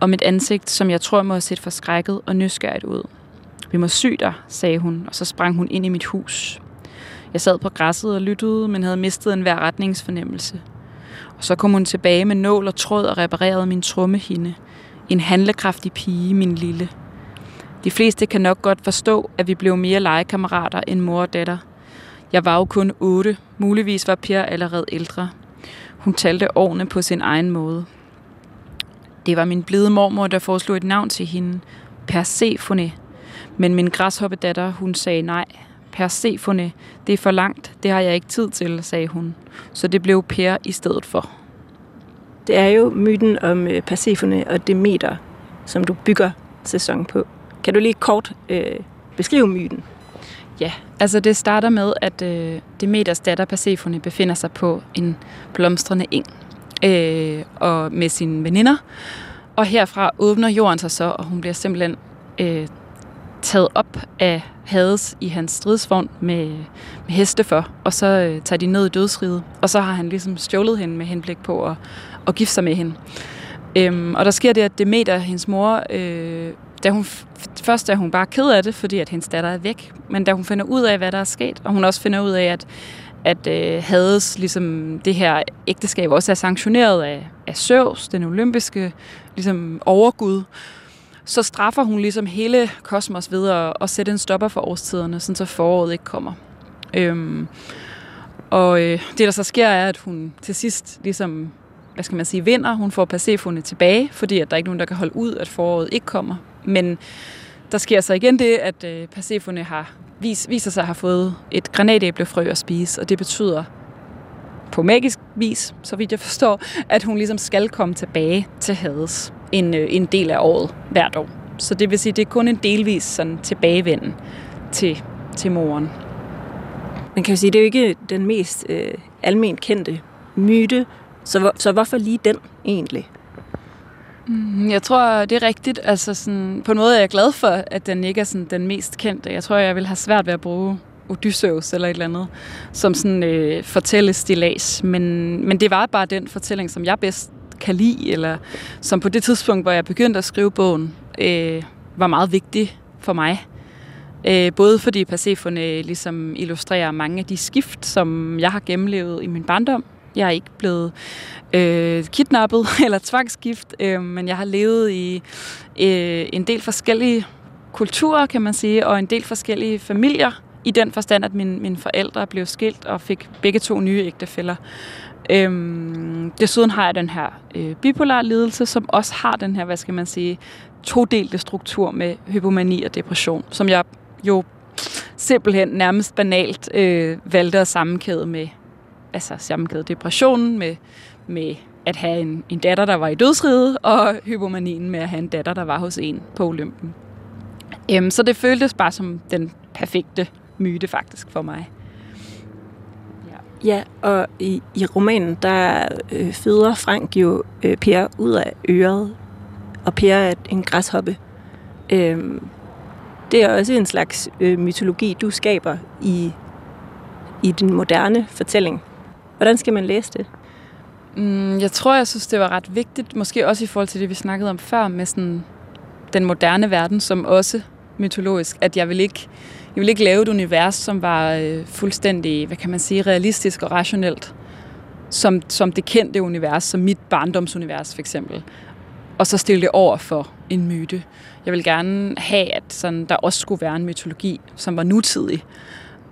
og mit ansigt, som jeg tror må have set forskrækket og nysgerrigt ud. "Vi må sy dig," sagde hun, og så sprang hun ind i mit hus. Jeg sad på græsset og lyttede, men havde mistet enhver retningsfornemmelse. Og så kom hun tilbage med nål og tråd og reparerede min trommehinde. En handlekraftig pige, min lille. De fleste kan nok godt forstå, at vi blev mere legekammerater end mor og datter. Jeg var jo kun otte. Muligvis var Per allerede ældre. Hun talte årene på sin egen måde. Det var min blide mormor, der foreslog et navn til hende. Persefone. Men min græshoppedatter, hun sagde nej. Persefone, det er for langt, det har jeg ikke tid til, sagde hun. Så det blev Per i stedet for. Det er jo myten om Persefone og Demeter, som du bygger Sæson på. Kan du lige kort øh, beskrive myten? Ja, altså det starter med, at øh, Demeters datter Persefone befinder sig på en blomstrende eng øh, og med sine veninder. Og herfra åbner jorden sig så, og hun bliver simpelthen øh, taget op af Hades i hans stridsvogn med, med heste for, og så øh, tager de ned i dødsriget, og så har han ligesom stjålet hende med henblik på at, at gifte sig med hende. Øhm, og der sker det, at Demeter, hendes mor, øh, da hun, først er hun bare ked af det, fordi at hendes datter er væk, men da hun finder ud af, hvad der er sket, og hun også finder ud af, at, at øh, Hades, ligesom det her ægteskab, også er sanktioneret af, af Zeus, den olympiske ligesom overgud, så straffer hun ligesom hele kosmos ved at, at sætte en stopper for årstiderne, sådan så foråret ikke kommer. Øhm, og øh, det, der så sker, er, at hun til sidst ligesom, hvad skal man sige, vinder. Hun får Persefone tilbage, fordi at der ikke er nogen, der kan holde ud, at foråret ikke kommer. Men der sker så igen det, at øh, Persefone har, vis, viser sig at have fået et granatæblefrø at spise, og det betyder på magisk vis, så vidt jeg forstår, at hun ligesom skal komme tilbage til Hades en, en del af året, hvert år. Så det vil sige, det er kun en delvis sådan tilbagevenden til, til moren. Man kan jo sige, det er jo ikke den mest øh, alment kendte myte, så, hvor, så hvorfor lige den egentlig? Jeg tror, det er rigtigt. Altså sådan, på en måde er jeg glad for, at den ikke er sådan den mest kendte. Jeg tror, jeg vil have svært ved at bruge Odysseus eller et eller andet, som sådan øh, fortællestilas, men, men det var bare den fortælling, som jeg bedst kan lide, eller som på det tidspunkt, hvor jeg begyndte at skrive bogen, øh, var meget vigtig for mig. Øh, både fordi Persefone ligesom illustrerer mange af de skift, som jeg har gennemlevet i min barndom. Jeg er ikke blevet øh, kidnappet eller tvangsgift, øh, men jeg har levet i øh, en del forskellige kulturer, kan man sige, og en del forskellige familier, i den forstand, at mine, mine forældre blev skilt og fik begge to nye ægtefæller. Øhm, desuden har jeg den her øh, bipolar lidelse, som også har den her, hvad skal man sige, todelte struktur med hypomani og depression, som jeg jo simpelthen nærmest banalt øh, valgte at sammenkæde med, altså sammenkæde depressionen med, med at have en, en datter, der var i dødsriget, og hypomanien med at have en datter, der var hos en på Olympen. Øhm, så det føltes bare som den perfekte myte faktisk for mig. Ja, ja, og i, i romanen, der øh, føder Frank jo øh, Per ud af øret, og Per er en græshoppe. Øh, det er også en slags øh, mytologi, du skaber i, i din moderne fortælling. Hvordan skal man læse det? Mm, jeg tror, jeg synes, det var ret vigtigt, måske også i forhold til det, vi snakkede om før, med sådan den moderne verden, som også mytologisk, at jeg ville ikke, jeg ville ikke lave et univers, som var øh, fuldstændig, hvad kan man sige, realistisk og rationelt, som, som det kendte univers, som mit barndomsunivers for eksempel, og så stille det over for en myte. Jeg ville gerne have, at sådan, der også skulle være en mytologi, som var nutidig.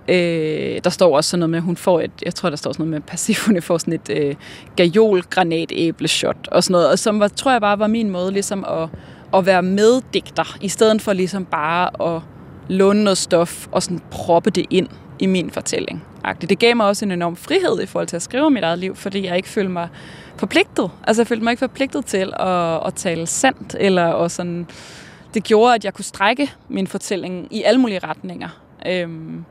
Øh, der står også sådan noget med, at hun får et, jeg tror, der står sådan noget med, at Persefone får sådan et øh, gajol-granatæbleshot og sådan noget, og som var, tror jeg bare var min måde ligesom at, at være meddigter, i stedet for ligesom bare at låne noget stof og sådan proppe det ind i min fortælling. Det gav mig også en enorm frihed i forhold til at skrive om mit eget liv, fordi jeg ikke følte mig forpligtet. Altså jeg følte mig ikke forpligtet til at, at tale sandt, eller og sådan. Det gjorde, at jeg kunne strække min fortælling i alle mulige retninger. Øhm,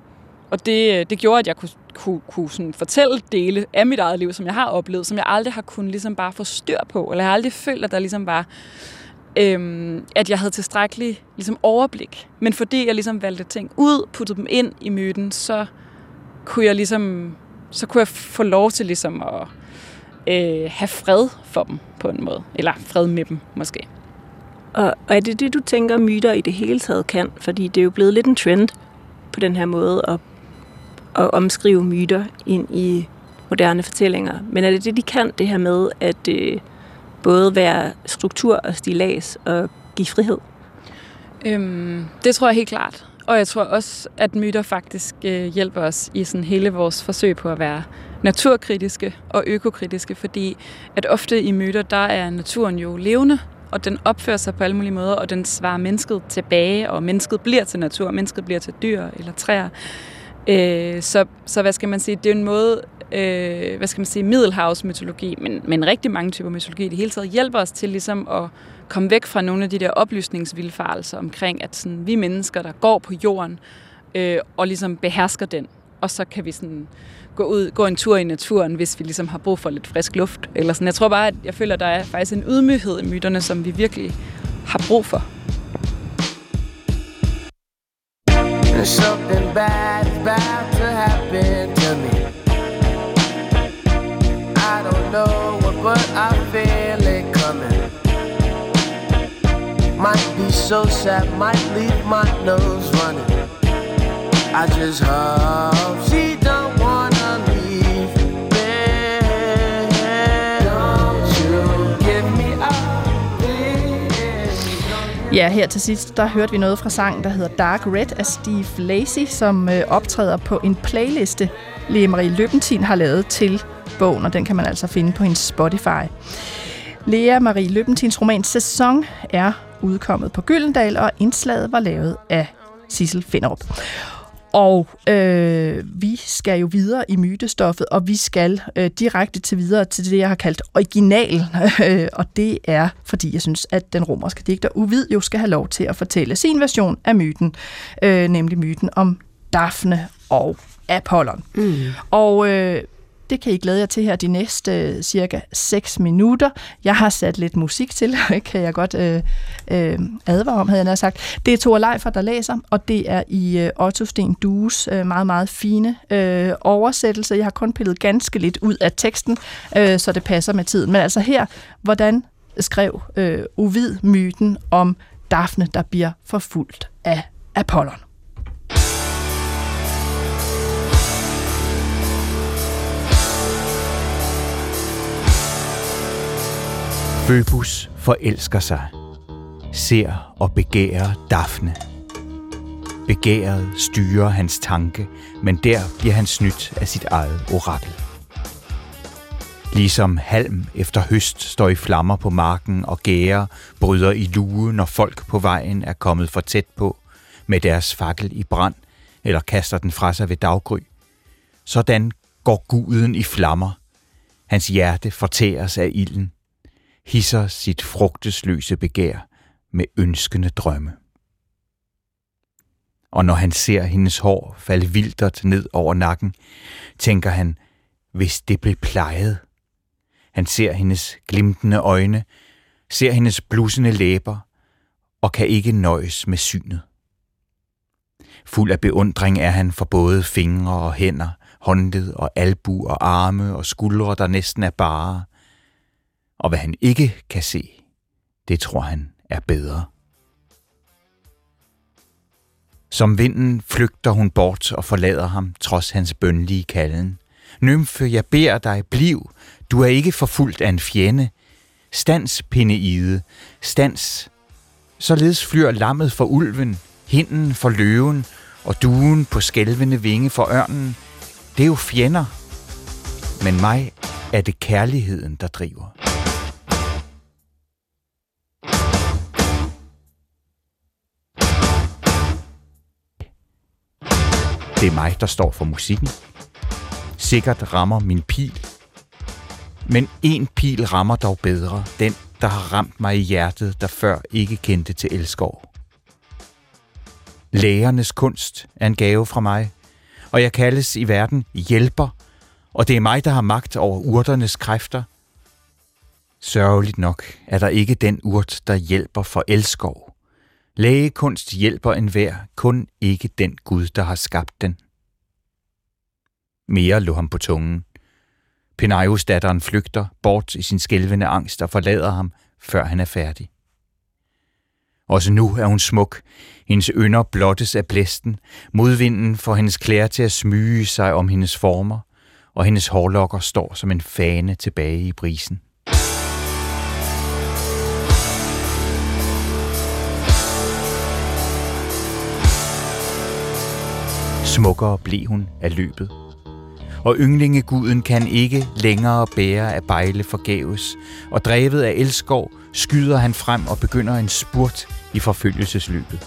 og det, det gjorde, at jeg kunne, kunne, kunne sådan fortælle dele af mit eget liv, som jeg har oplevet, som jeg aldrig har kunnet ligesom bare få styr på, eller jeg har aldrig følt, at der ligesom var, Øhm, at jeg havde tilstrækkelig ligesom, overblik. Men fordi jeg ligesom valgte ting ud, puttede dem ind i myten, så kunne jeg ligesom, så kunne jeg få lov til ligesom at øh, have fred for dem på en måde. Eller fred med dem, måske. Og, og er det det, du tænker, myter i det hele taget kan? Fordi det er jo blevet lidt en trend på den her måde at, at omskrive myter ind i moderne fortællinger. Men er det det, de kan, det her med, at Øh, både være struktur og stillads og give frihed? Øhm, det tror jeg helt klart. Og jeg tror også, at myter faktisk øh, hjælper os i sådan hele vores forsøg på at være naturkritiske og økokritiske, fordi at ofte i myter, der er naturen jo levende, og den opfører sig på alle mulige måder, og den svarer mennesket tilbage, og mennesket bliver til natur, mennesket bliver til dyr eller træer. Øh, så, så hvad skal man sige, det er en måde, Øh, hvad skal man sige, middelhavsmytologi, men, men rigtig mange typer mytologi i det hele taget, hjælper os til ligesom at komme væk fra nogle af de der oplysningsvildfarelser omkring, at sådan, vi mennesker, der går på jorden øh, og ligesom behersker den, og så kan vi sådan gå ud, gå en tur i naturen, hvis vi ligesom har brug for lidt frisk luft, eller sådan. Jeg tror bare, at jeg føler, at der er faktisk en ydmyghed i myterne, som vi virkelig har brug for. Something bad is bound to happen to me. I don't know what, but I feel it coming. Might be so sad, might leave my nose running. I just hope she don't wanna leave me. Don't you give me up. Ja, her til sidst, der hørte vi noget fra sangen, der hedder Dark Red af Steve Lacy, som optræder på en playliste, Lea Marie Løppenthin har lavet til bogen, og den kan man altså finde på hendes Spotify. Lea Marie Løppentins roman Sæson er udkommet på Gyldendal, og indslaget var lavet af Sissel Finderup. Og øh, vi skal jo videre i mytestoffet, og vi skal øh, direkte til videre til det, jeg har kaldt original. Og det er, fordi jeg synes, at den romerske digter Ovid jo skal have lov til at fortælle sin version af myten, øh, nemlig myten om Dafne og Apollon. Mm. Og øh, det kan I glæde jer til her de næste cirka seks minutter. Jeg har sat lidt musik til, kan jeg godt øh, øh, advare om, havde jeg nær sagt. Det er Thor Leifert, der læser, og det er i øh, Otto Steen Dues øh, meget, meget fine øh, oversættelse. Jeg har kun pillet ganske lidt ud af teksten, øh, så det passer med tiden. Men altså her, hvordan skrev øh, Ovid myten om Dafne, der bliver forfulgt af Apollon? Føbus forelsker sig, ser og begærer Dafne. Begæret styrer hans tanke, men der bliver han snydt af sit eget orakel. Ligesom halm efter høst står i flammer på marken og gærer bryder i lue, når folk på vejen er kommet for tæt på med deres fakkel i brand eller kaster den fra sig ved daggry. Sådan går guden i flammer. Hans hjerte fortæres af ilden. Hisser sit frugtesløse begær med ønskende drømme. Og når han ser hendes hår falde vildt ned over nakken, tænker han, hvis det blev plejet. Han ser hendes glimtende øjne, ser hendes blussende læber og kan ikke nøjes med synet. Fuld af beundring er han for både fingre og hænder, håndled og albu og arme og skuldre, der næsten er bare, og hvad han ikke kan se, det tror han er bedre. Som vinden flygter hun bort og forlader ham, trods hans bønlige kalden. Nymfe, jeg beder dig, bliv, du er ikke forfulgt af en fjende. Stands, Peneide, stands. Således flyr lammet for ulven, hinden for løven og duen på skælvende vinge for ørnen. Det er jo fjender, men mig er det kærligheden, der driver. Det er mig, der står for musikken. Sikkert rammer min pil. Men en pil rammer dog bedre. Den, der har ramt mig i hjertet, der før ikke kendte til elskov. Lægernes kunst er en gave fra mig. Og jeg kaldes i verden hjælper. Og det er mig, der har magt over urternes kræfter. Sørgeligt nok er der ikke den urt, der hjælper for elskov. Lægekunst hjælper enhver, kun ikke den Gud, der har skabt den. Mere lå ham på tungen. Peneios-datteren flygter bort i sin skælvende angst og forlader ham, før han er færdig. Også nu er hun smuk. Hendes ynder blottes af blæsten. Modvinden får hendes klæder til at smyge sig om hendes former, og hendes hårlokker står som en fane tilbage i brisen. Smukkere blev hun af løbet. Og yndlingeguden kan ikke længere bære at bejle forgæves, og drevet af elskov skyder han frem og begynder en spurt i forfølgelsesløbet.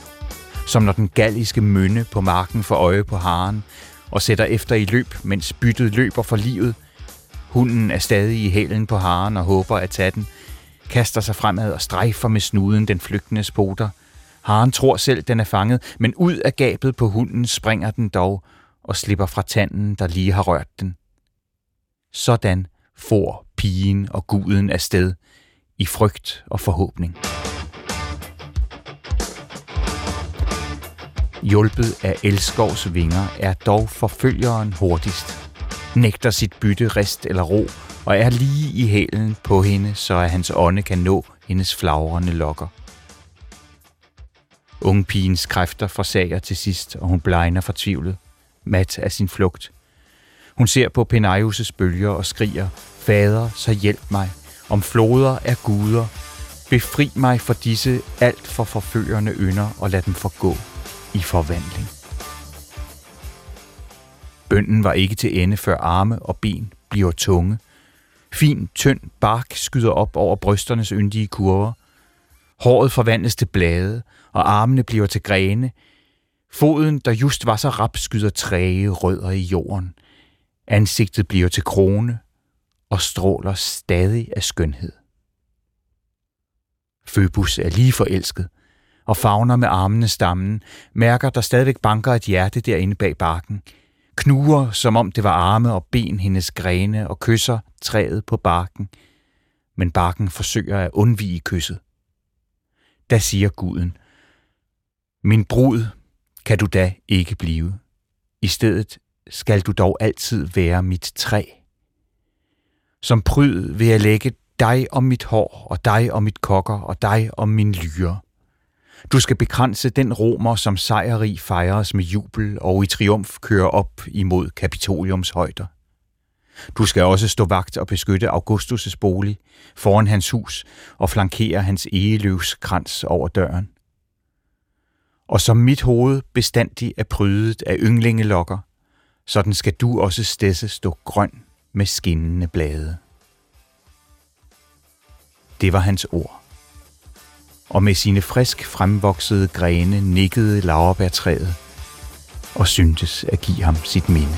Som når den galliske mønne på marken får øje på haren og sætter efter i løb, mens byttet løber for livet. Hunden er stadig i hælen på haren og håber at tage den, kaster sig fremad og strejfer med snuden den flygtende spotter. Haren tror selv, den er fanget, men ud af gabet på hunden springer den dog og slipper fra tanden, der lige har rørt den. Sådan for pigen og guden afsted i frygt og forhåbning. Hjulpet af elskovs vinger er dog forfølgeren hurtigst. Nægter sit bytte rest eller ro og er lige i hælen på hende, så at hans ånde kan nå hendes flagrende lokker. Ungpigens kræfter forsager til sidst, og hun blegner fortvivlet, mat af sin flugt. Hun ser på Peneios' bølger og skriger, fader, så hjælp mig, om floder er guder. Befri mig fra disse alt for forførende ynder, og lad dem forgå i forvandling. Bønnen var ikke til ende, før arme og ben bliver tunge. Fin, tynd bark skyder op over brysternes yndige kurver. Håret forvandles til blade, og armene bliver til grene. Foden, der just var så rap, skyder træge rødder i jorden. Ansigtet bliver til krone og stråler stadig af skønhed. Føbus er lige forelsket og favner med armene stammen, mærker, der stadigvæk banker et hjerte derinde bag barken, knuger, som om det var arme og ben hendes grene, og kysser træet på barken, men barken forsøger at undvige kysset. Da siger guden, min brud kan du da ikke blive. I stedet skal du dog altid være mit træ. Som pryd vil jeg lægge dig om mit hår, og dig om mit kokker, og dig om min lyre. Du skal begrænse den romer, som sejrrig fejres med jubel og i triumf kører op imod Kapitoliums højder. Du skal også stå vagt og beskytte Augustus' bolig foran hans hus og flankere hans egeløvskrans over døren. Og som mit hoved bestandig er prydet af ynglingelokker, sådan skal du også stedse stå grøn med skinnende blade. Det var hans ord. Og med sine frisk fremvoksede grene nikkede laurbærtræet og syntes at give ham sit minde.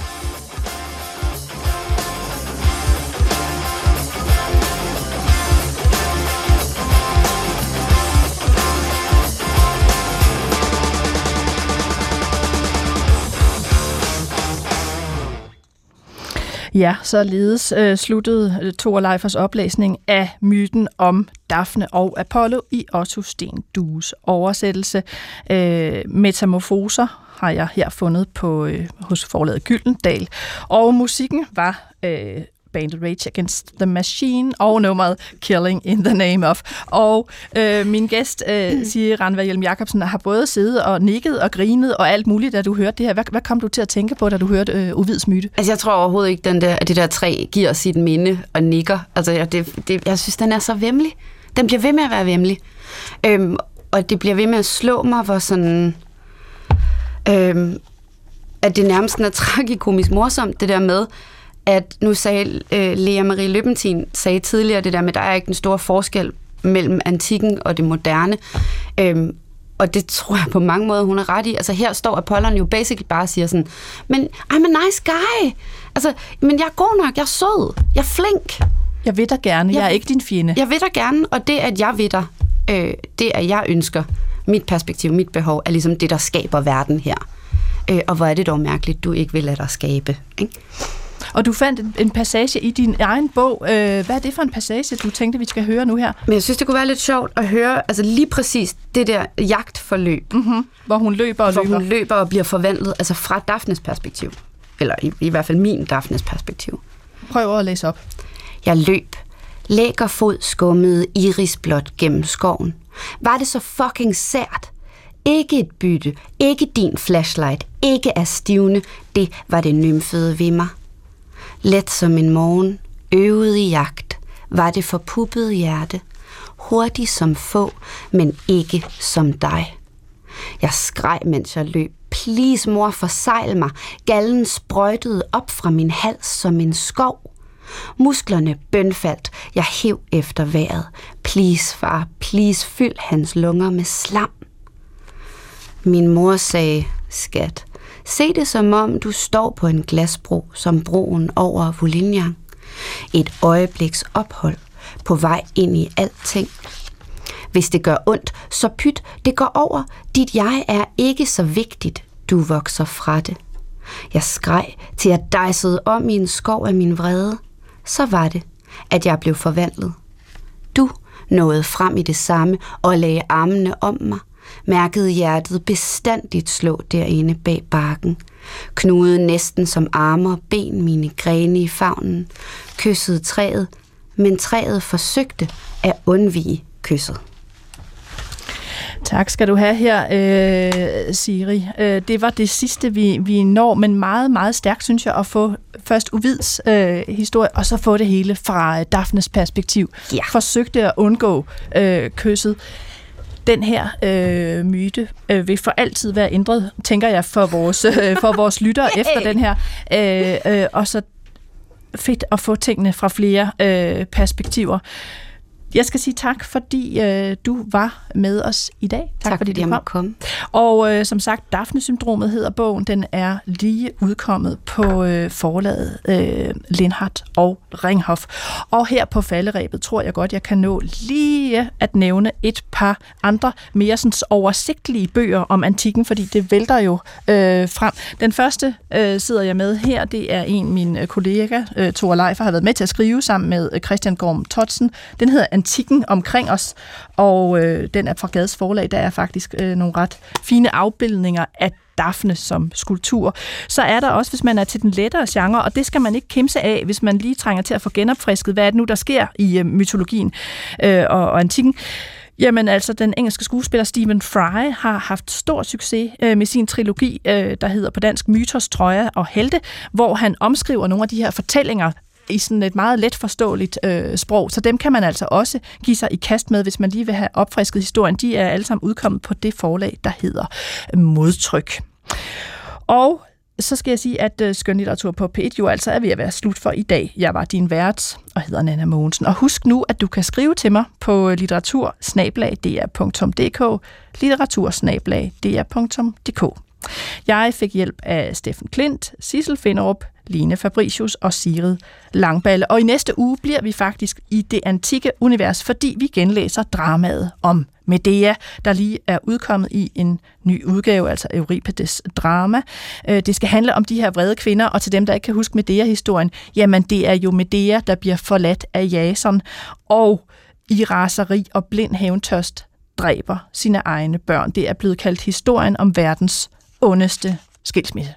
Ja, så ledes øh, sluttede Thor Leifers oplæsning af myten om Dafne og Apollo i Otto Steen Dues oversættelse. Øh, metamorfoser har jeg her fundet på øh, hos forlaget Gyldendal, og musikken var øh, bandet Rage Against the Machine og nummeret Killing in the Name of. Og øh, min gæst, øh, Siri Randvær Hjelm Jakobsen, har både siddet og nikket og grinet og alt muligt, da du hørte det her. Hvad, hvad kom du til at tænke på, da du hørte øh, Ovids myte? Altså, jeg tror overhovedet ikke, den der, at det der træ giver sit minde og nikker. Altså, jeg, det, det, jeg synes, den er så væmmelig. Den bliver ved med at være væmmelig. Øhm, og det bliver ved med at slå mig, hvor sådan... Øhm, at det nærmest er tragikomisk morsomt, det der med, at nu sagde øh, Lea Marie Løppenthin sagde tidligere det der med, der er ikke den store forskel mellem antikken og det moderne. Øhm, og det tror jeg på mange måder, hun er ret i. Altså her står Apollon jo basically bare og siger sådan, men I'm a nice guy. Altså, men jeg er god nok, jeg er sød, jeg er flink. Jeg vil dig gerne, jeg, jeg er ikke din fjende. Jeg vil dig gerne, og det at jeg vil dig, øh, det at jeg ønsker, mit perspektiv, mit behov, er ligesom det, der skaber verden her. Øh, og hvor er det dog mærkeligt, du ikke vil lade dig skabe, ikke? Og du fandt en passage i din egen bog. Hvad er det for en passage, du tænkte, vi skal høre nu her? Men jeg synes, det kunne være lidt sjovt at høre altså lige præcis det der jagtforløb. Mm-hmm. Hvor hun løber og hvor løber. hun løber og bliver forvandlet, altså fra Dafnes perspektiv. Eller i, i hvert fald min Dafnes perspektiv. Prøv at læse op. Jeg løb. Lækkerfod skummede irisblåt gennem skoven. Var det så fucking sært? Ikke et bytte, ikke din flashlight, ikke af stivne. Det var det nymfede ved mig. Let som en morgen, øvet i jagt, var det forpuppede hjerte. Hurtig som få, men ikke som dig. Jeg skreg, mens jeg løb. Please, mor, forsejl mig. Gallen sprøjtede op fra min hals som en skov. Musklerne bønfaldt. Jeg hev efter vejret. Please, far, please, fyld hans lunger med slam. Min mor sagde, skat, se det som om du står på en glasbro, som broen over Volinjan. Et øjebliks ophold på vej ind i alting. Hvis det gør ondt, så pyt, det går over. Dit jeg er ikke så vigtigt, du vokser fra det. Jeg skreg, til jeg dejsede om i en skov af min vrede. Så var det, at jeg blev forvandlet. Du nåede frem i det samme og lagde armene om mig. Mærkede hjertet bestandigt slå derinde bag barken. Knudede næsten som arme og ben mine grene i favnen. Kyssede træet, men træet forsøgte at undvige kysset. Tak skal du have her, øh, Siri. Øh, det var det sidste, vi, vi når, men meget, meget stærkt, synes jeg, at få først Ovids øh, historie, og så få det hele fra øh, Dafnes perspektiv. Ja. Forsøgte at undgå øh, kysset. Den her øh, myte øh, vil for altid være ændret, tænker jeg, for vores, øh, for vores lyttere hey. Efter den her. Øh, øh, og så fedt at få tingene fra flere øh, perspektiver. Jeg skal sige tak, fordi øh, du var med os i dag. Tak, tak fordi du kom. kom. Og øh, som sagt, Dafnesyndromet hedder bogen. Den er lige udkommet på øh, forlaget øh, Lindhardt og Ringhof. Og her på falderebet tror jeg godt, jeg kan nå lige at nævne et par andre mere sådan oversigtelige bøger om antikken, fordi det vælter jo øh, frem. Den første øh, sidder jeg med her. Det er en af mine kollegaer, øh, Thora Leifer, har været med til at skrive sammen med Christian Gorm Totsen. Den hedder Antikken omkring os, og øh, den er fra Gades Forlag. Der er faktisk øh, nogle ret fine afbildninger af Dafne som skulptur. Så er der også, hvis man er til den lettere genre, og det skal man ikke kæmpe af, hvis man lige trænger til at få genopfrisket, hvad er det nu, der sker i øh, mytologien øh, og, og antikken. Jamen altså, den engelske skuespiller Stephen Fry har haft stor succes øh, med sin trilogi, øh, der hedder på dansk Mytos, Troja og Helte, hvor han omskriver nogle af de her fortællinger i sådan et meget let forståeligt øh, sprog, så dem kan man altså også give sig i kast med, hvis man lige vil have opfrisket historien. De er alle sammen udkommet på det forlag, der hedder Modtryk. Og så skal jeg sige, at øh, skønlitteratur på P et jo altså er ved at være slut for i dag. Jeg var din vært og hedder Nana Mogensen. Og husk nu, at du kan skrive til mig på litteratur snabel-a d r punktum d k litteratur snabel-a d r punktum d k. Jeg fik hjælp af Steffen Klint, Sissel Finderup, Line Fabricius og Sigrid Langballe. Og i næste uge bliver vi faktisk i det antikke univers, fordi vi genlæser dramaet om Medea, der lige er udkommet i en ny udgave, altså Euripides drama. Det skal handle om de her vrede kvinder, og til dem, der ikke kan huske Medea-historien, jamen det er jo Medea, der bliver forladt af Jason, og i raseri og blind hævntørst dræber sine egne børn. Det er blevet kaldt historien om verdens ondeste skilsmisse.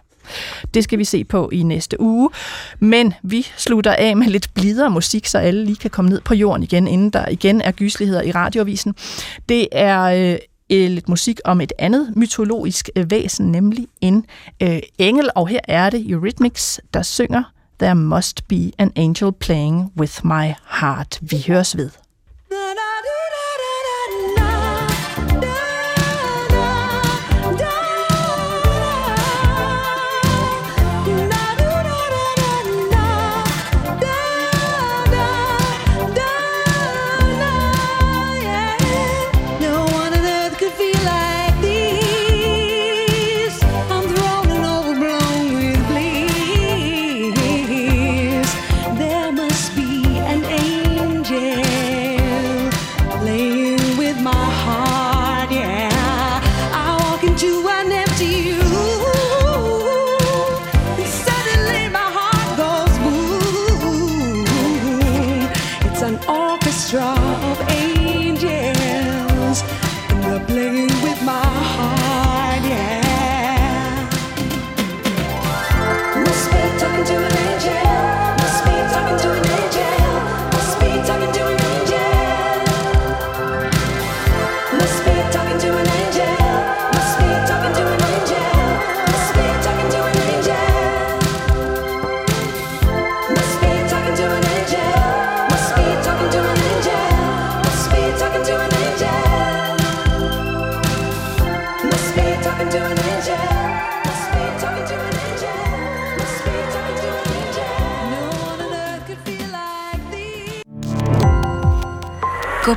Det skal vi se på i næste uge. Men vi slutter af med lidt blidere musik, så alle lige kan komme ned på jorden igen, inden der igen er gysligheder i radioavisen. Det er øh, lidt musik om et andet mytologisk øh, væsen, nemlig en øh, engel. Og her er det Eurythmics, der synger There Must Be an Angel Playing With My Heart. Vi høres ved. Gå